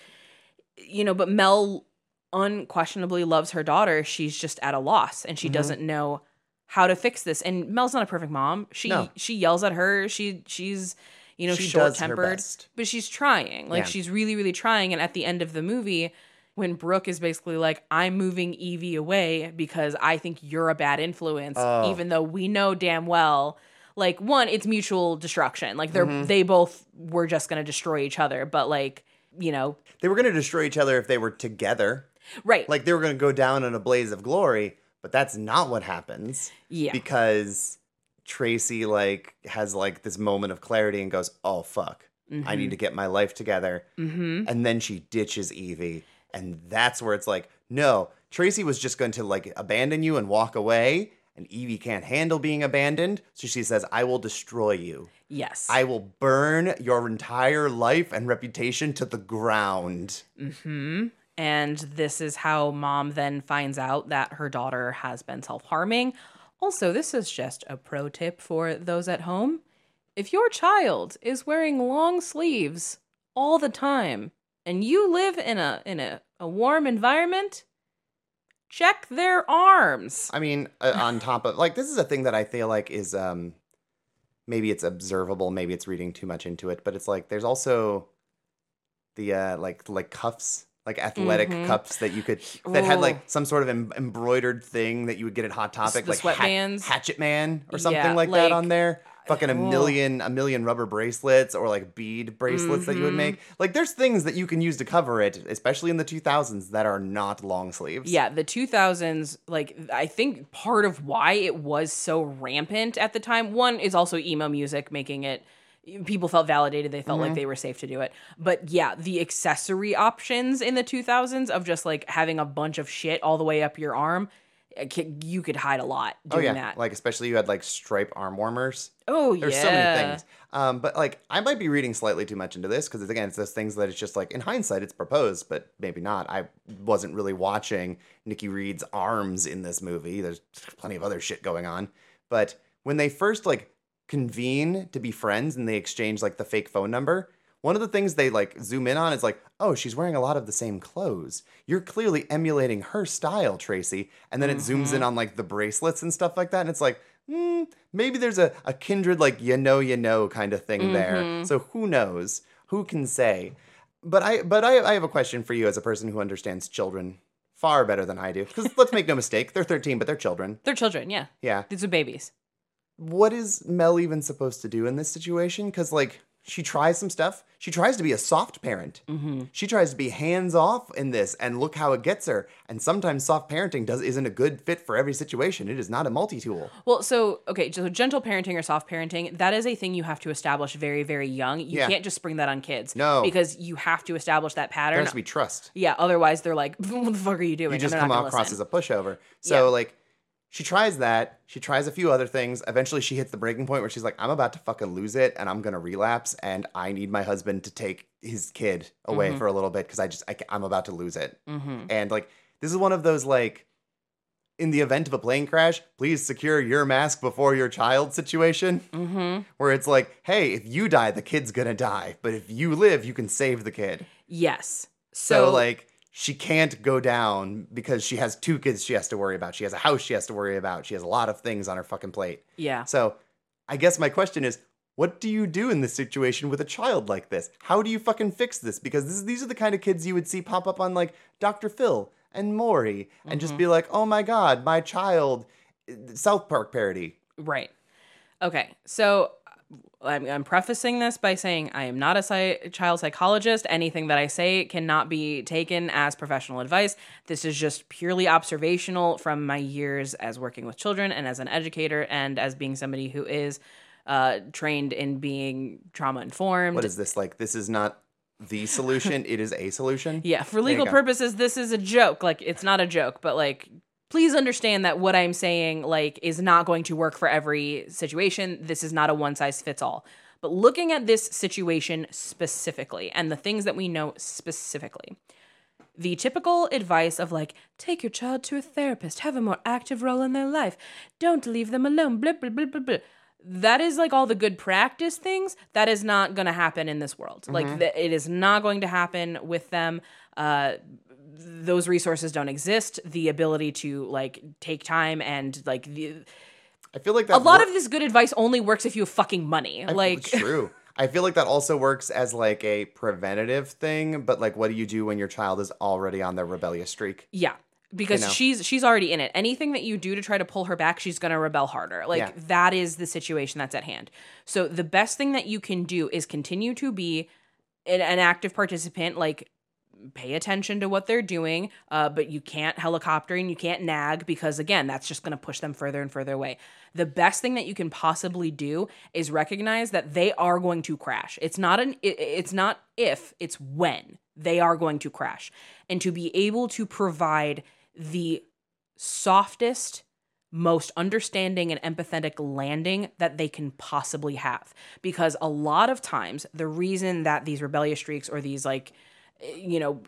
you know, but Mel unquestionably loves her daughter. She's just at a loss and she mm-hmm. doesn't know how to fix this. And Mel's not a perfect mom. She yells at her. She's, you know, short-tempered, but she's trying. Like she's really, really trying. And at the end of the movie, when Brooke is basically like, I'm moving Evie away because I think you're a bad influence, even though we know damn well like, one, it's mutual destruction. Like, mm-hmm. they both were just going to destroy each other. But, like, you know. They were going to destroy each other if they were together. Right. Like, they were going to go down in a blaze of glory. But that's not what happens. Yeah. Because Tracy, like, has, like, this moment of clarity and goes, oh, fuck. Mm-hmm. I need to get my life together. Mm-hmm. And then she ditches Evie. And that's where it's like, no, Tracy was just going to, like, abandon you and walk away. And Evie can't handle being abandoned, so she says, I will destroy you. Yes. I will burn your entire life and reputation to the ground. Mm-hmm. And this is how Mom then finds out that her daughter has been self-harming. Also, this is just a pro tip for those at home. If your child is wearing long sleeves all the time, and you live in a warm environment... Check their arms. I mean, on top of, like, this is a thing that I feel like is, maybe it's observable, maybe it's reading too much into it, but it's like, there's also the, like cuffs, like athletic mm-hmm. cuffs that you could, that had like some sort of embroidered thing that you would get at Hot Topic, like Sweatbands, Hatchet Man or something like that on there. fucking a million rubber bracelets or like bead bracelets that you would make. Like there's things that you can use to cover it, especially in the 2000s, that are not long sleeves. Yeah, the 2000s, like I think part of why it was so rampant at the time, one is also emo music making it, people felt validated. They felt like they were safe to do it. But yeah, the accessory options in the 2000s of just like having a bunch of shit all the way up your arm, you could hide a lot doing that. Like especially you had like stripe arm warmers. There's so many things. But like I might be reading slightly too much into this because again, it's those things that it's just like in hindsight it's proposed, but maybe not. I wasn't really watching Nikki Reed's arms in this movie. There's plenty of other shit going on. But when they first like convene to be friends and they exchange like the fake phone number, one of the things they like zoom in on is like, oh, she's wearing a lot of the same clothes. You're clearly emulating her style, Tracy. And then it zooms in on like the bracelets and stuff like that. And it's like, maybe there's a kindred, like, you know kind of thing there. So who knows? Who can say? But I have a question for you as a person who understands children far better than I do. Because let's make no mistake, they're 13, but they're children. They're children, yeah. Yeah. These are babies. What is Mel even supposed to do in this situation? Because like, she tries some stuff. She tries to be a soft parent. She tries to be hands-off in this, and look how it gets her. And sometimes soft parenting isn't a good fit for every situation. It is not a multi-tool. Well, so, okay, so gentle parenting or soft parenting, that is a thing you have to establish very, very young. You can't just spring that on kids. No. Because you have to establish that pattern. There has to be trust. Yeah, otherwise they're like, what the fuck are you doing? You just come across as a pushover. So, like, she tries that. She tries a few other things. Eventually, she hits the breaking point where she's like, I'm about to fucking lose it, and I'm going to relapse, and I need my husband to take his kid away for a little bit because I'm about to lose it. And, like, this is one of those, like, in the event of a plane crash, please secure your mask before your child situation where it's like, hey, if you die, the kid's going to die. But if you live, you can save the kid. Yes. So like, she can't go down because she has two kids she has to worry about. She has a house she has to worry about. She has a lot of things on her fucking plate. Yeah. So I guess my question is, what do you do in this situation with a child like this? How do you fucking fix this? Because these are the kind of kids you would see pop up on like Dr. Phil and Maury and just be like, oh my God, my child, South Park parody. Right. Okay. So I'm prefacing this by saying I am not a child psychologist. Anything that I say cannot be taken as professional advice. This is just purely observational from my years as working with children and as an educator and as being somebody who is trained in being trauma-informed. What is this like? This is not the solution. It is a solution? Yeah. For legal purposes, this is a joke. Like, it's not a joke, but like, please understand that what I'm saying, like, is not going to work for every situation. This is not a one-size-fits-all. But looking at this situation specifically and the things that we know specifically, the typical advice of, like, take your child to a therapist, have a more active role in their life, don't leave them alone, blah, blah, blah, blah, blah. That is, like, all the good practice things. That is not going to happen in this world. Mm-hmm. Like, it is not going to happen with them. Those resources don't exist. The ability to like take time and like I feel like that a lot of this good advice only works if you have fucking money. It's true. I feel like that also works as like a preventative thing, but like what do you do when your child is already on their rebellious streak? Yeah. Because she's already in it. Anything that you do to try to pull her back, she's going to rebel harder. Like that is the situation that's at hand. So the best thing that you can do is continue to be an active participant, like pay attention to what they're doing, but you can't helicopter and you can't nag because, again, that's just going to push them further and further away. The best thing that you can possibly do is recognize that they are going to crash. It's not if, it's when they are going to crash. And to be able to provide the softest, most understanding and empathetic landing that they can possibly have. Because a lot of times, the reason that these rebellious streaks or these, like, you know,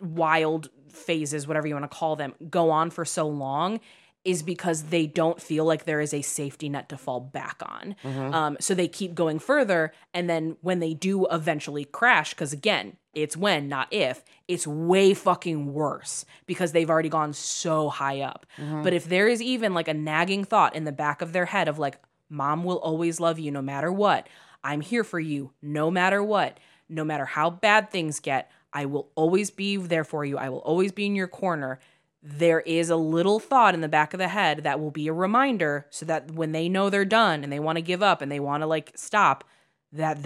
wild phases, whatever you want to call them, go on for so long is because they don't feel like there is a safety net to fall back on. So they keep going further. And then when they do eventually crash, because again, it's when, not if, it's way fucking worse because they've already gone so high up. But if there is even like a nagging thought in the back of their head of like, mom will always love you no matter what. I'm here for you no matter what. No matter how bad things get, I will always be there for you. I will always be in your corner. there is a little thought in the back of the head that will be a reminder so that when they know they're done and they want to give up and they want to like stop, that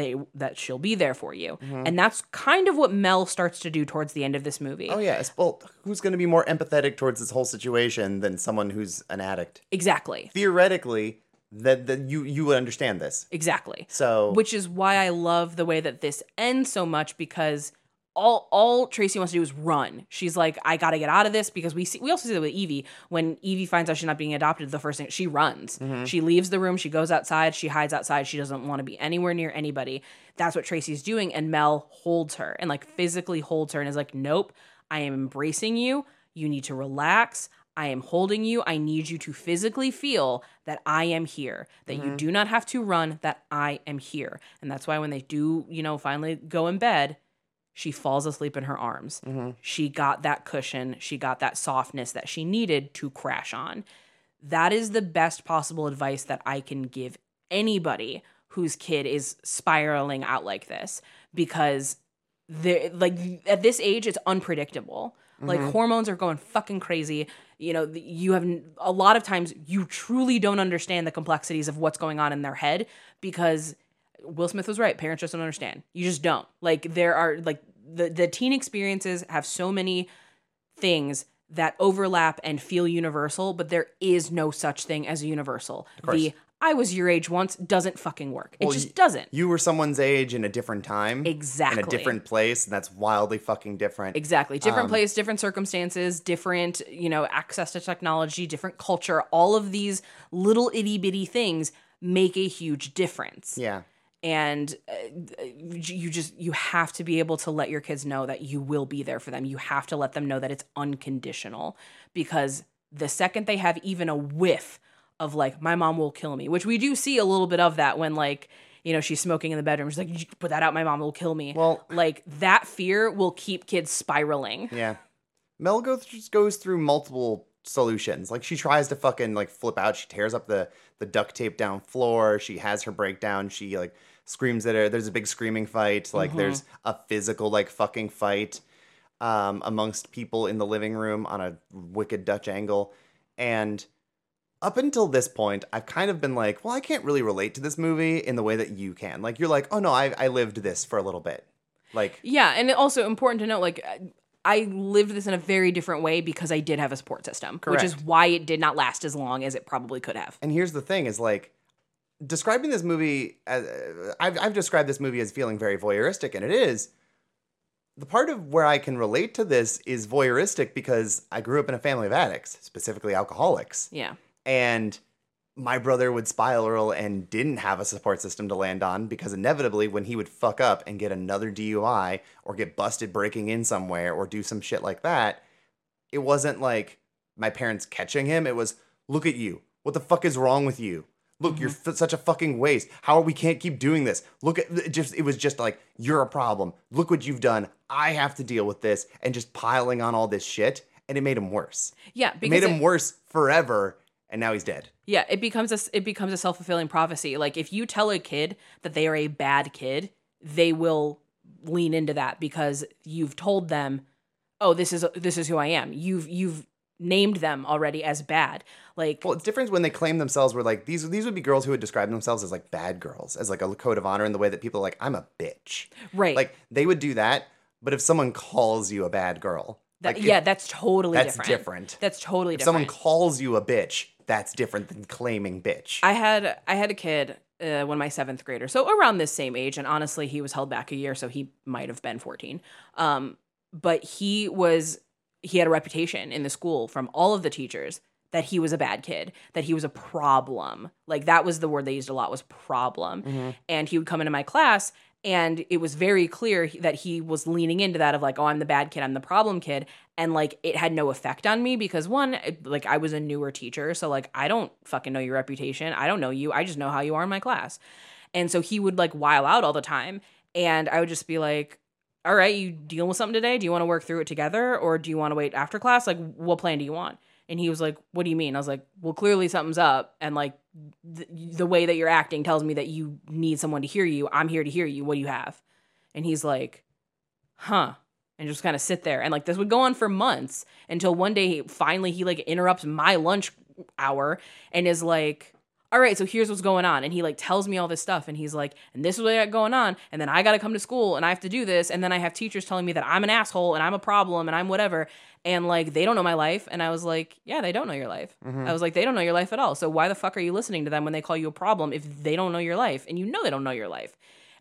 she'll be there for you. Mm-hmm. And that's kind of what Mel starts to do towards the end of this movie. Oh, yes. Well, who's going to be more empathetic towards this whole situation than someone who's an addict? Exactly. Theoretically, that you would understand this. Exactly. So, which is why I love the way that this ends so much, because all Tracy wants to do is run. She's like, I got to get out of this, because we also see that with Evie. When Evie finds out she's not being adopted, the first thing, she runs. Mm-hmm. She leaves the room. She goes outside. She hides outside. She doesn't want to be anywhere near anybody. That's what Tracy's doing. And Mel holds her and like physically holds her and is like, nope, I am embracing you. You need to relax. I am holding you. I need you to physically feel that I am here, that mm-hmm. you do not have to run, that I am here. And that's why when they do, you know, finally go in bed, she falls asleep in her arms. Mm-hmm. She got that cushion. She got that softness that she needed to crash on. That is the best possible advice that I can give anybody whose kid is spiraling out like this, because like at this age, it's unpredictable. Mm-hmm. Like hormones are going fucking crazy. You know, you have a lot of times you truly don't understand the complexities of what's going on in their head, because Will Smith was right. Parents just don't understand. You just don't. Like, there are, like, the teen experiences have so many things that overlap and feel universal, but there is no such thing as a universal. The I was your age once doesn't fucking work. Well, it just doesn't. You were someone's age in a different time. Exactly. In a different place, and that's wildly fucking different. Exactly. Different place, different circumstances, different, you know, access to technology, different culture. All of these little itty-bitty things make a huge difference. Yeah. And you have to be able to let your kids know that you will be there for them. You have to let them know that it's unconditional, because the second they have even a whiff of like, my mom will kill me, which we do see a little bit of that when, like, you know, she's smoking in the bedroom. She's like, put that out, my mom will kill me. Well, like, that fear will keep kids spiraling. Yeah. Mel goes through multiple solutions. Like, she tries to fucking like flip out. She tears up the duct tape down floor. She has her breakdown. She like screams at her. There's a big screaming fight. Like mm-hmm. there's a physical like fucking fight amongst people in the living room on a wicked Dutch angle. And up until this point, I've kind of been like, well, I can't really relate to this movie in the way that you can. Like, you're like, oh no, I lived this for a little bit. Like, yeah. And also important to note, like, I lived this in a very different way because I did have a support system. Correct. Which is why it did not last as long as it probably could have. And here's the thing is, like, describing this movie as I've described this movie as feeling very voyeuristic, and it is. The part of where I can relate to this is voyeuristic because I grew up in a family of addicts, specifically alcoholics. Yeah. And my brother would spiral and didn't have a support system to land on, because inevitably when he would fuck up and get another DUI or get busted breaking in somewhere or do some shit like that, it wasn't like my parents catching him. It was, look at you. What the fuck is wrong with you? Look, mm-hmm. you're such a fucking waste. How we can't keep doing this. Look at just, it was just like, you're a problem. Look what you've done. I have to deal with this, and just piling on all this shit. And it made him worse. Yeah. Because it made him worse forever. And now he's dead. Yeah, it becomes a self-fulfilling prophecy. Like, if you tell a kid that they are a bad kid, they will lean into that, because you've told them, "Oh, this is who I am." You've named them already as bad. Like, well, it's different when they claim themselves were like these would be girls who would describe themselves as like bad girls, as like a code of honor in the way that people are like, "I'm a bitch." Right. Like, they would do that, but if someone calls you a bad girl, that, like, yeah, that's totally different. That's totally different. If someone calls you a bitch, that's different than claiming bitch. I had a kid when my 7th grader, so around this same age, and honestly, he was held back a year, so he might have been 14. But he had a reputation in the school from all of the teachers that he was a bad kid, that he was a problem. Like, that was the word they used a lot, was problem. Mm-hmm. And he would come into my class, and it was very clear that he was leaning into that of like, oh, I'm the bad kid, I'm the problem kid. And like, it had no effect on me because one, like, I was a newer teacher. So like, I don't fucking know your reputation. I don't know you. I just know how you are in my class. And so he would like while out all the time. And I would just be like, all right, you dealing with something today? Do you want to work through it together? Or do you want to wait after class? Like, what plan do you want? And he was like, what do you mean? I was like, well, clearly something's up. And like, the way that you're acting tells me that you need someone to hear you. I'm here to hear you. What do you have? And he's like, huh, and just kind of sit there. And like this would go on for months until one day he finally like interrupts my lunch hour and is like, all right, so here's what's going on. And he like tells me all this stuff and he's like, and this is what I got going on. And then I got to come to school and I have to do this. And then I have teachers telling me that I'm an asshole and I'm a problem and I'm whatever. And like, they don't know my life. And I was like, yeah, they don't know your life. Mm-hmm. I was like, they don't know your life at all. So why the fuck are you listening to them when they call you a problem if they don't know your life? And you know, they don't know your life.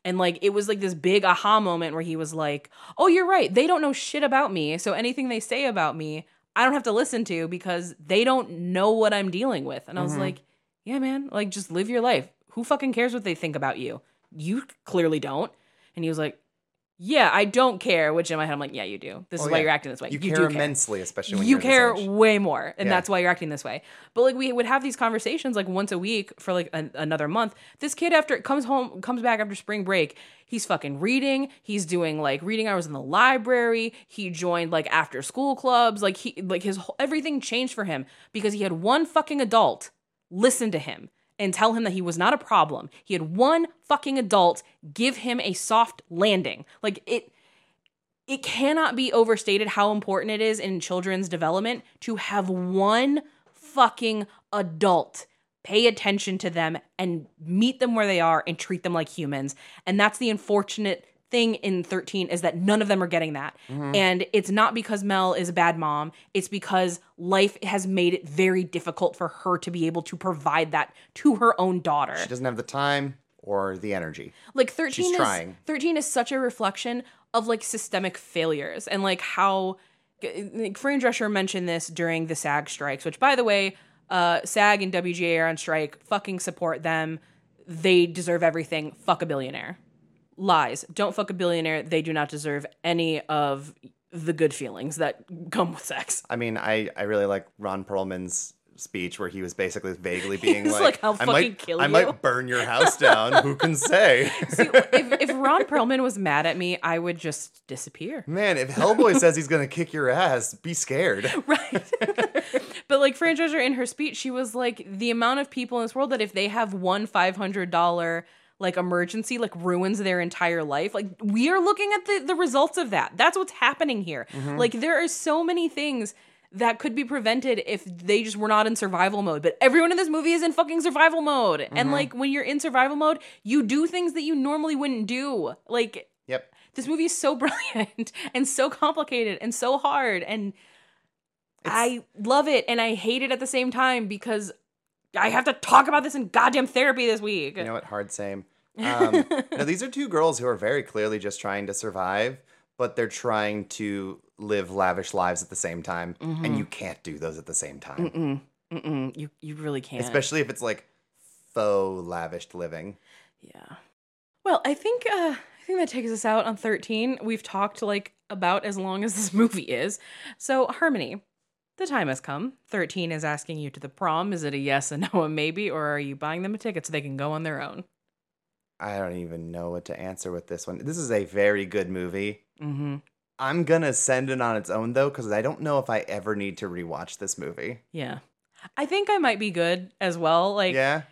And like, it was like this big aha moment where he was like, oh, you're right. They don't know shit about me. So anything they say about me, I don't have to listen to because they don't know what I'm dealing with. And I was mm-hmm. like, yeah, man, like, just live your life. Who fucking cares what they think about you? You clearly don't. And he was like, yeah, I don't care, which in my head I'm like, yeah, you do. This is why you're acting this way. You care immensely, especially when you care way more, and that's why you're acting this way. But, like, we would have these conversations, like, once a week for, like, another month. This kid, after it comes back after spring break, he's fucking reading. He's doing, like, reading hours in the library. He joined, like, after-school clubs. Like, everything changed for him because he had one fucking adult listen to him and tell him that he was not a problem. He had one fucking adult give him a soft landing. Like, it cannot be overstated how important it is in children's development to have one fucking adult pay attention to them and meet them where they are and treat them like humans. And that's the unfortunate thing in 13 is that none of them are getting that. Mm-hmm. And it's not because Mel is a bad mom. It's because life has made it very difficult for her to be able to provide that to her own daughter. She doesn't have the time or the energy. Like 13 is such a reflection of like systemic failures and like how like Fran Drescher mentioned this during the SAG strikes, which by the way, SAG and WGA are on strike. Fucking support them. They deserve everything. Fuck a billionaire. Lies. Don't fuck a billionaire. They do not deserve any of the good feelings that come with sex. I mean, I really like Ron Perlman's speech where he was basically vaguely being like I'll fucking kill you. I might burn your house down. Who can say? See, if Ron Perlman was mad at me, I would just disappear. Man, if Hellboy says he's going to kick your ass, be scared. Right. But like Fran Drescher in her speech, she was like, the amount of people in this world that if they have one $500 like emergency, like ruins their entire life. Like we are looking at the results of that. That's what's happening here. Mm-hmm. Like there are so many things that could be prevented if they just were not in survival mode. But everyone in this movie is in fucking survival mode. Mm-hmm. And like when you're in survival mode, you do things that you normally wouldn't do. Like yep. This movie is so brilliant and so complicated and so hard. And I love it. And I hate it at the same time because I have to talk about this in goddamn therapy this week. You know what? Hard same. Now, these are two girls who are very clearly just trying to survive, but they're trying to live lavish lives at the same time, mm-hmm. and you can't do those at the same time. Mm-mm. Mm-mm. You really can't. Especially if it's like faux lavished living. Yeah. Well, I think that takes us out on 13. We've talked like about as long as this movie is. So, Harmony, the time has come. 13 is asking you to the prom. Is it a yes, a no, a maybe, or are you buying them a ticket so they can go on their own? I don't even know what to answer with this one. This is a very good movie. Mm-hmm. I'm going to send it on its own, though, because I don't know if I ever need to rewatch this movie. Yeah. I think I might be good as well. Like, yeah.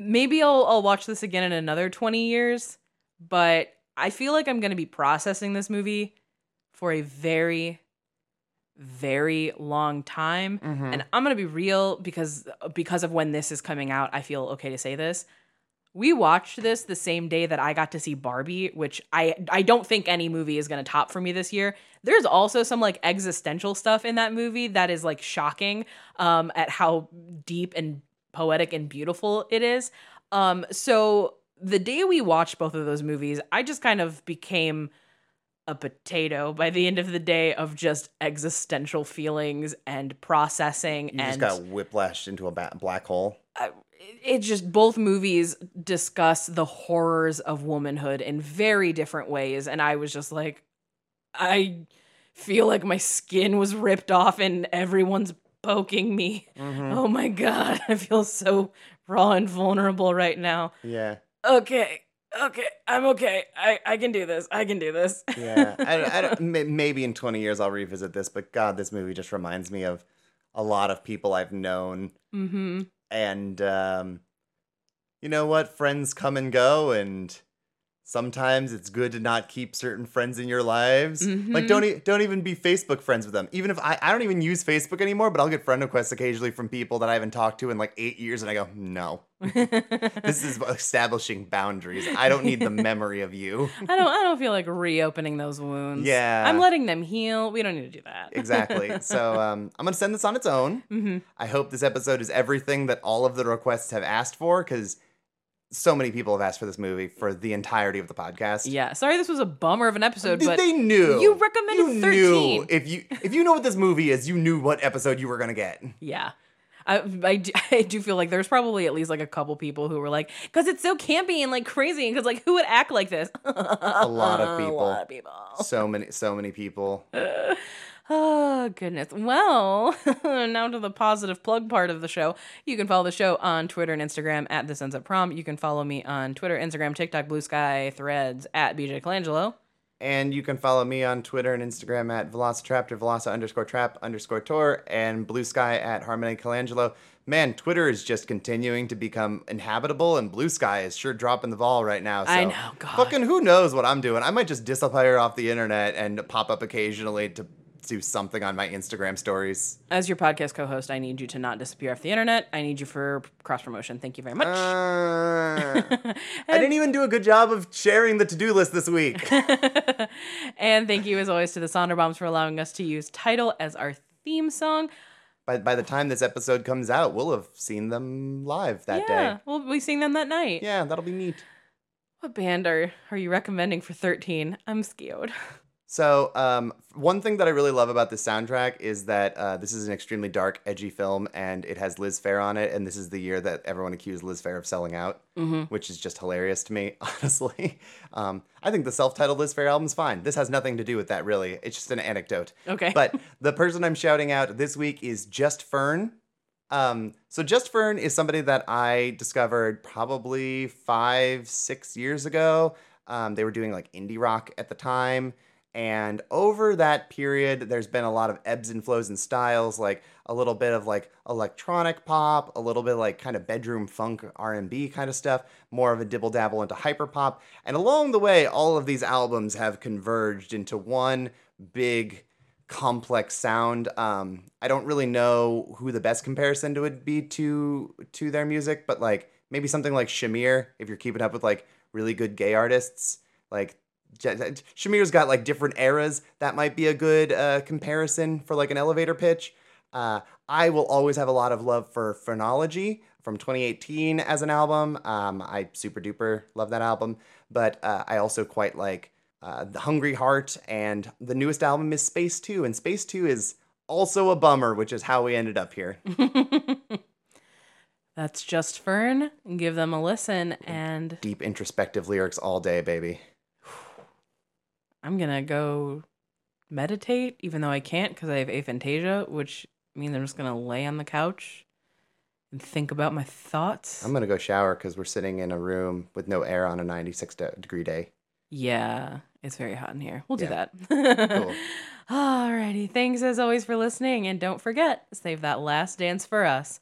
Maybe I'll watch this again in another 20 years, but I feel like I'm going to be processing this movie for a very, very long time. Mm-hmm. And I'm going to be real because of when this is coming out, I feel okay to say this. We watched this the same day that I got to see Barbie, which I don't think any movie is going to top for me this year. There's also some like existential stuff in that movie that is like shocking at how deep and poetic and beautiful it is. So the day we watched both of those movies, I just kind of became a potato by the end of the day of just existential feelings and processing. You just got whiplashed into a black hole. It just, both movies discuss the horrors of womanhood in very different ways. And I was just like, I feel like my skin was ripped off and everyone's poking me. Mm-hmm. Oh my God. I feel so raw and vulnerable right now. Yeah. Okay. I'm okay. I can do this. Yeah. Maybe in 20 years I'll revisit this, but God, this movie just reminds me of a lot of people I've known. Mm-hmm. And you know what? Friends come and go, and sometimes it's good to not keep certain friends in your lives. Mm-hmm. Like, don't even be Facebook friends with them. Even if I don't even use Facebook anymore, but I'll get friend requests occasionally from people that I haven't talked to in like 8 years, and I go, no. This is establishing boundaries. I don't need the memory of you. I don't feel like reopening those wounds. Yeah. I'm letting them heal. We don't need to do that. Exactly. So I'm going to send this on its own. Mm-hmm. I hope this episode is everything that all of the requests have asked for, because so many people have asked for this movie for the entirety of the podcast. Yeah. Sorry this was a bummer of an episode, but they knew. You recommended 13. Knew. If you know what this movie is, you knew what episode you were going to get. Yeah. I do feel like there's probably at least like a couple people who were like, because it's so campy and like crazy, and because like who would act like this? A lot of people. So many people. Oh, goodness. Well, now to the positive plug part of the show. You can follow the show on Twitter and Instagram at This Ends at Prom. You can follow me on Twitter, Instagram, TikTok, Blue Sky, Threads, at BJ Colangelo. And you can follow me on Twitter and Instagram at Velocitraptor, Veloci_trap_tour, and Blue Sky at Harmony Colangelo. Man, Twitter is just continuing to become inhabitable, and Blue Sky is sure dropping the ball right now. So I know, God. Fucking who knows what I'm doing. I might just disappear off the internet and pop up occasionally to do something on my Instagram stories. As your podcast co-host, I need you to not disappear off the internet. I need you for cross-promotion. Thank you very much. I didn't even do a good job of sharing the to-do list this week. And thank you, as always, to the Sonderbombs for allowing us to use Tidal as our theme song. By the time this episode comes out, we'll have seen them live that day. Yeah, we'll be seeing them that night. Yeah, that'll be neat. What band are you recommending for 13? I'm scared. So one thing that I really love about this soundtrack is that this is an extremely dark, edgy film, and it has Liz Phair on it, and this is the year that everyone accused Liz Phair of selling out, mm-hmm. which is just hilarious to me, honestly. I think the self-titled Liz Phair album's fine. This has nothing to do with that, really. It's just an anecdote. Okay. But the person I'm shouting out this week is Just Fern. So Just Fern is somebody that I discovered probably 5-6 years ago. They were doing like indie rock at the time. And over that period, there's been a lot of ebbs and flows and styles, like a little bit of like electronic pop, a little bit of like kind of bedroom funk R&B kind of stuff, more of a dibble dabble into hyper pop. And along the way, all of these albums have converged into one big complex sound. I don't really know who the best comparison would be to their music, but like maybe something like Shamir, if you're keeping up with like really good gay artists, like Shamir's got like different eras. That might be a good comparison for like an elevator pitch. I will always have a lot of love for Phrenology from 2018 as an album. I super duper love that album, but I also quite like The Hungry Heart, and the newest album is Space 2, and Space 2 is also a bummer, which is how we ended up here. That's Just Fern. Give them a listen. And deep introspective lyrics all day, baby. I'm going to go meditate, even though I can't because I have aphantasia, which means I'm just going to lay on the couch and think about my thoughts. I'm going to go shower because we're sitting in a room with no air on a 96-degree day. Yeah, it's very hot in here. We'll do that. Cool. Alrighty. Thanks, as always, for listening. And don't forget, save that last dance for us.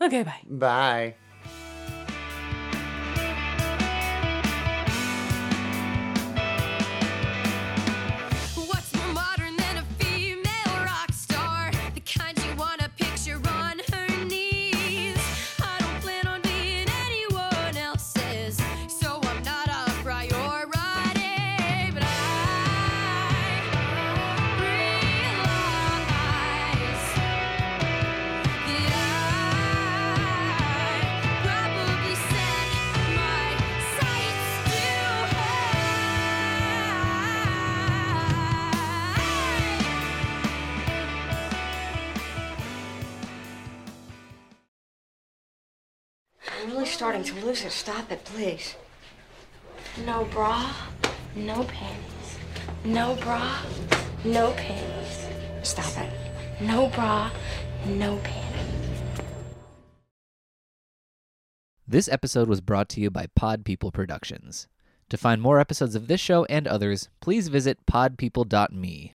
Okay, bye. Bye. Starting to lose it. Stop it, please. No bra, no panties. No bra, no panties. Stop it. No bra, no panties. This episode was brought to you by Pod People Productions. To find more episodes of this show and others, please visit podpeople.me.